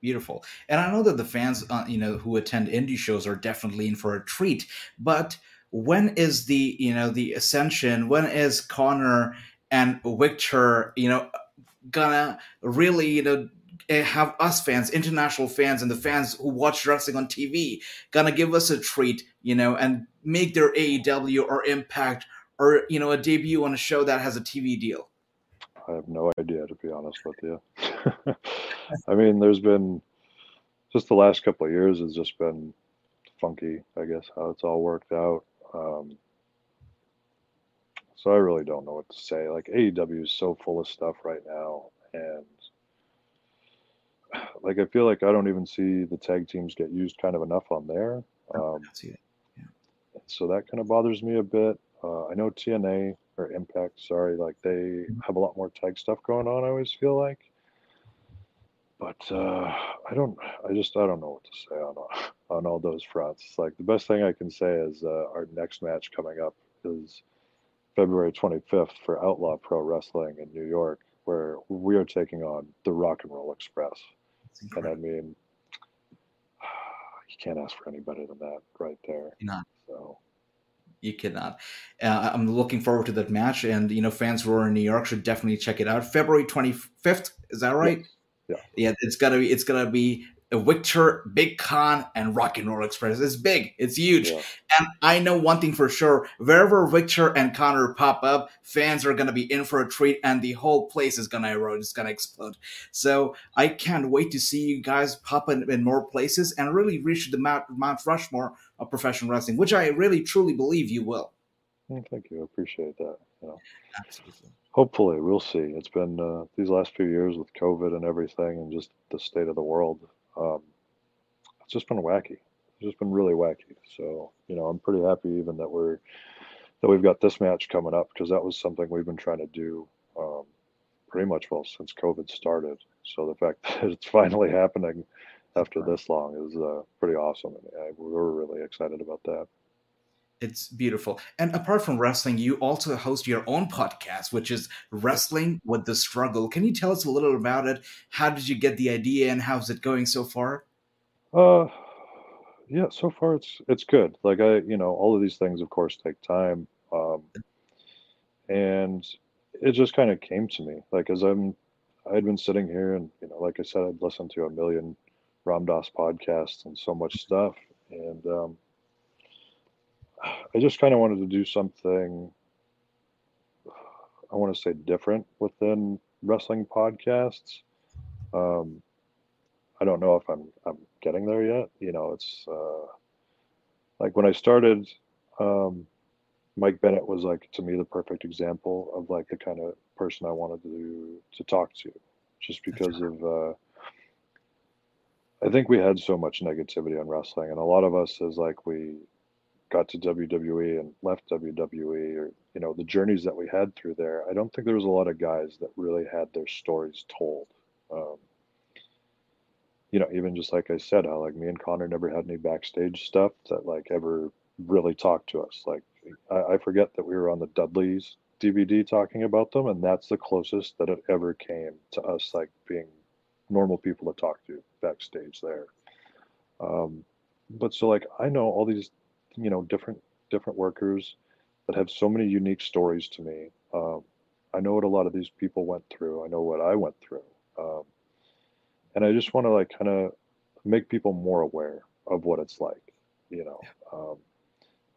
Beautiful. And I know that the fans, you know, who attend indie shows are definitely in for a treat. But when is the, you know, the Ascension? When is Konnor and Victor, you know, gonna really, you know, have us fans, international fans, and the fans who watch wrestling on TV gonna give us a treat, you know, and make their AEW or Impact or, you know, a debut on a show that has a TV deal? I have no idea, to be honest with you. I mean, there's been, just the last couple of years has just been funky, I guess, how it's all worked out. So I really don't know what to say. Like, AEW is so full of stuff right now. And, like, I feel like I don't even see the tag teams get used kind of enough on there. I see it. Yeah. So that kind of bothers me a bit. I know TNA or Impact, sorry, like, they have a lot more tag stuff going on, I always feel like. But I don't know what to say on all those fronts. It's like, the best thing I can say is our next match coming up is February 25th for Outlaw Pro Wrestling in New York, where we are taking on the Rock and Roll Express. And I mean, you can't ask for any better than that right there. No. So. You cannot. I'm looking forward to that match. And, you know, fans who are in New York should definitely check it out. February 25th. Is that right? Yeah. Yeah, it's going to be Victor, Big Khan, and Rock and Roll Express. It's big. It's huge. Yeah. And I know one thing for sure. Wherever Victor and Konnor pop up, fans are going to be in for a treat, and the whole place is going to erode. It's going to explode. So I can't wait to see you guys pop up in more places and really reach the Mount Rushmore of professional wrestling, which I really, truly believe you will. Well, thank you. I appreciate that. You know. Absolutely. Hopefully, we'll see. It's been these last few years with COVID and everything and just the state of the world. It's just been wacky. It's just been really wacky. So, you know, I'm pretty happy even that we've got this match coming up, because that was something we've been trying to do pretty much well since COVID started. So the fact that it's finally happening after this long is pretty awesome. And we're really excited about that. It's beautiful. And apart from wrestling, you also host your own podcast, which is Wrestling with the Struggle. Can you tell us a little about it? How did you get the idea, and how's it going so far? Yeah, so far it's good. Like, I, you know, all of these things, of course, take time. And it just kind of came to me. Like, as I'd been sitting here and, you know, like I said, I'd listened to a million Ram Dass podcasts and so much stuff. And, I just kind of wanted to do something, I want to say, different within wrestling podcasts. I don't know if I'm getting there yet. You know, it's like when I started, Mike Bennett was, like, to me, the perfect example of, like, the kind of person I wanted to talk to, just because of I think we had so much negativity on wrestling, and a lot of us is, like, we got to WWE and left WWE, or, you know, the journeys that we had through there, I don't think there was a lot of guys that really had their stories told. You know, even just like I said, how like me and Konnor never had any backstage stuff that like ever really talked to us. Like I forget that we were on the Dudleys DVD talking about them, and that's the closest that it ever came to us like being normal people to talk to backstage there. But so like I know all these, you know, different workers that have so many unique stories to me. I know what a lot of these people went through. I know what I went through. And I just want to like kind of make people more aware of what it's like, you know.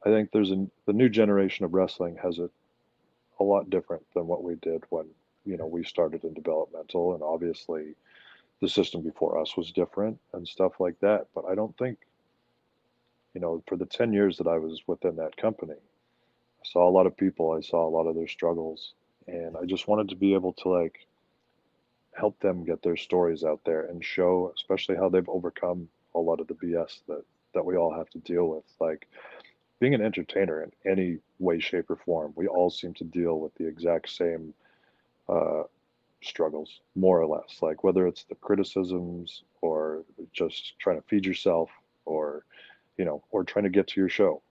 I think there's the new generation of wrestling has it a lot different than what we did when, you know, we started in developmental, and obviously the system before us was different and stuff like that. But I don't think, you know, for the 10 years that I was within that company, I saw a lot of people, I saw a lot of their struggles, and I just wanted to be able to like help them get their stories out there and show, especially how they've overcome a lot of the BS that we all have to deal with. Like being an entertainer in any way, shape, or form, we all seem to deal with the exact same struggles, more or less. Like whether it's the criticisms or just trying to feed yourself, or, you know, or trying to get to your show.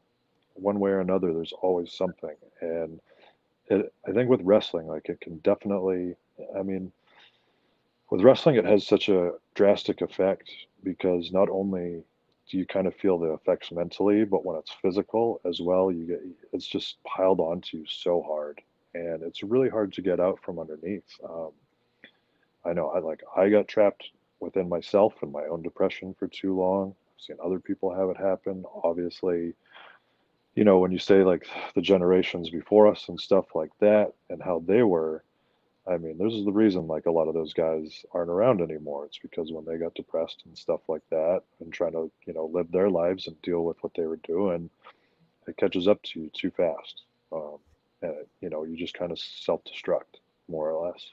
One way or another, there's always something. And I think with wrestling, like it can definitely, I mean, with wrestling, it has such a drastic effect, because not only do you kind of feel the effects mentally, but when it's physical as well, it's just piled onto you so hard, and it's really hard to get out from underneath. I know I got trapped within myself and my own depression for too long. I've seen other people have it happen. Obviously, you know, when you say like the generations before us and stuff like that and how they were, I mean, this is the reason like a lot of those guys aren't around anymore. It's because when they got depressed and stuff like that and trying to, you know, live their lives and deal with what they were doing, it catches up to you too fast. And, you know, you just kind of self-destruct more or less.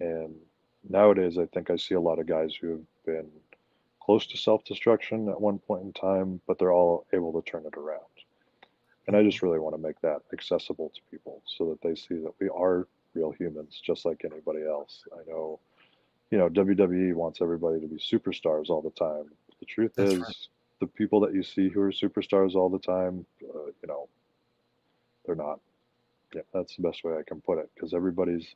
And nowadays, I think I see a lot of guys who have been close to self-destruction at one point in time, but they're all able to turn it around. And I just really want to make that accessible to people so that they see that we are real humans, just like anybody else. I know, you know, WWE wants everybody to be superstars all the time. The truth is, right, the people that you see who are superstars all the time, you know, they're not. Yeah, that's the best way I can put it, because everybody's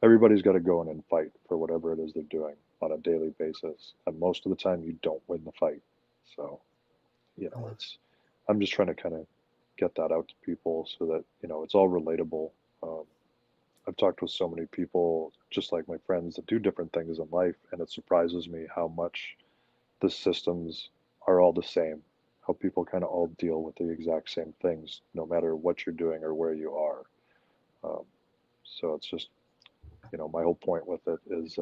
got to go in and fight for whatever it is they're doing on a daily basis, and most of the time you don't win the fight. So, you know, I'm just trying to kind of get that out to people so that, you know, it's all relatable. I've talked with so many people, just like my friends, that do different things in life, and it surprises me how much the systems are all the same, how people kind of all deal with the exact same things, no matter what you're doing or where you are. So it's just, you know, my whole point with it is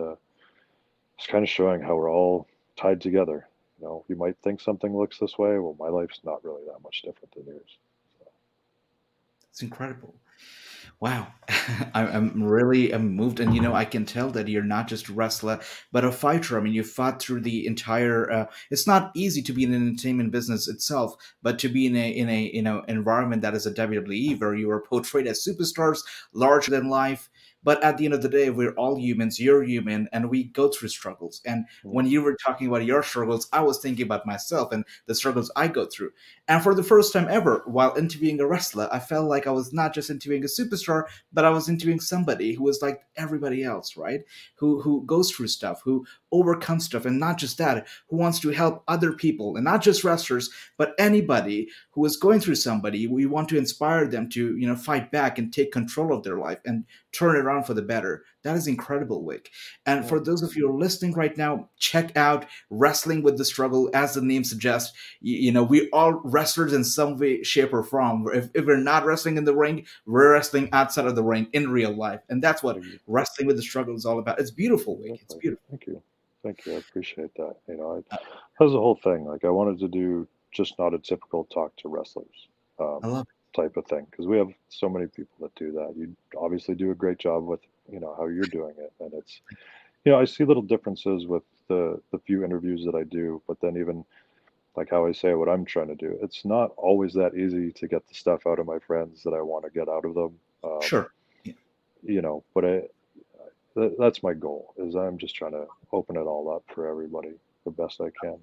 it's kind of showing how we're all tied together. You know, you might think something looks this way. Well, my life's not really that much different than yours. So. It's incredible. Wow. I'm really moved. And, you know, I can tell that you're not just a wrestler, but a fighter. I mean, you fought through the entire, it's not easy to be in the entertainment business itself, but to be in a, you know, environment that is a WWE, where you are portrayed as superstars, larger than life. But at the end of the day, we're all humans. You're human, and we go through struggles. And when you were talking about your struggles, I was thinking about myself and the struggles I go through. And for the first time ever, while interviewing a wrestler, I felt like I was not just interviewing a superstar, but I was interviewing somebody who was like everybody else, right? Who goes through stuff, who overcomes stuff, and not just that, who wants to help other people, and not just wrestlers, but anybody who is going through somebody. We want to inspire them to, you know, fight back and take control of their life and turn it around for the better. That is incredible, Wick. And yeah, for those of you who are listening right now, check out Wrestling with the Struggle. As the name suggests, you know, we're all wrestlers in some way, shape, or form. If we're not wrestling in the ring, we're wrestling outside of the ring in real life. And that's what Wrestling with the Struggle is all about. It's beautiful, Wick. It's beautiful. Thank you. I appreciate that. You know, that was the whole thing. Like, I wanted to do just not a typical talk to wrestlers. I love it. Type of thing, because we have so many people that do that. You obviously do a great job with, you know, how you're doing it, and it's, you know, I see little differences with the few interviews that I do, but then even like how I say what I'm trying to do. It's not always that easy to get the stuff out of my friends that I want to get out of them. Sure. Yeah. You know, but that's my goal, is I'm just trying to open it all up for everybody the best I can.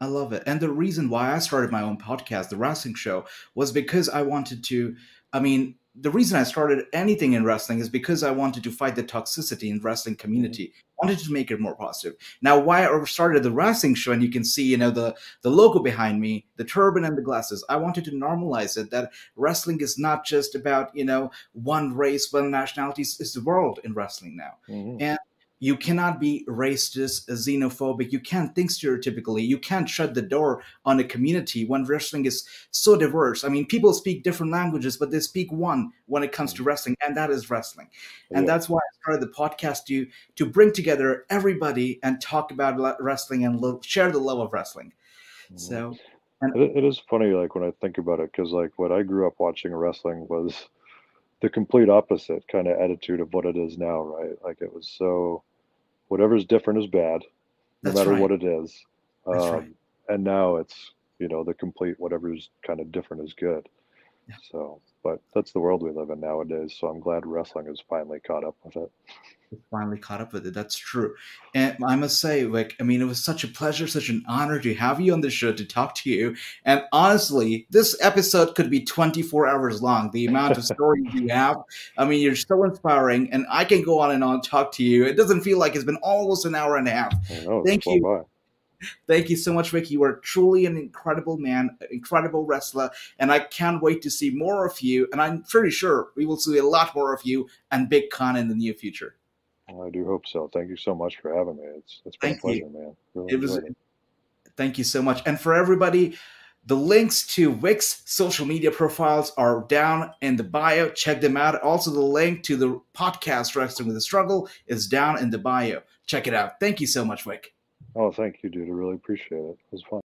I love it. And the reason why I started my own podcast, The Wrassingh Show, was because I wanted to, I mean, the reason I started anything in wrestling is because I wanted to fight the toxicity in the wrestling community. I wanted to make it more positive. Now, why I started The Wrassingh Show, and you can see, you know, the logo behind me, the turban and the glasses. I wanted to normalize it, that wrestling is not just about, you know, one race, one nationality. It's the world in wrestling now. Mm-hmm. And you cannot be racist, xenophobic. You can't think stereotypically. You can't shut the door on a community when wrestling is so diverse. I mean, people speak different languages, but they speak one when it comes to wrestling, and that is wrestling. And that's why I started the podcast to bring together everybody and talk about wrestling and share the love of wrestling. Mm-hmm. So, it is funny, like, when I think about it, because, like, what I grew up watching wrestling was the complete opposite kind of attitude of what it is now, right? Like, it was so, whatever's different is bad, no matter what it is. Right. And now it's, you know, the complete whatever's kind of different is good. Yeah. So, but that's the world we live in nowadays. So I'm glad wrestling has finally caught up with it. That's true. And I must say, like, I mean, it was such a pleasure, such an honor to have you on the show, to talk to you. And honestly, this episode could be 24 hours long. The amount of stories you have, I mean, you're so inspiring, and I can go on and on, talk to you. It doesn't feel like it's been almost an hour and a half. Thank you. By. Thank you so much, Rick. You are truly an incredible man, incredible wrestler, and I can't wait to see more of you. And I'm pretty sure we will see a lot more of you and Big Con in the near future. I do hope so. Thank you so much for having me. It's been a pleasure, man. Really Thank you so much. And for everybody, the links to Rick's social media profiles are down in the bio. Check them out. Also, the link to the podcast Wrestling with a Struggle is down in the bio. Check it out. Thank you so much, Rick. Oh, thank you, dude. I really appreciate it. It was fun.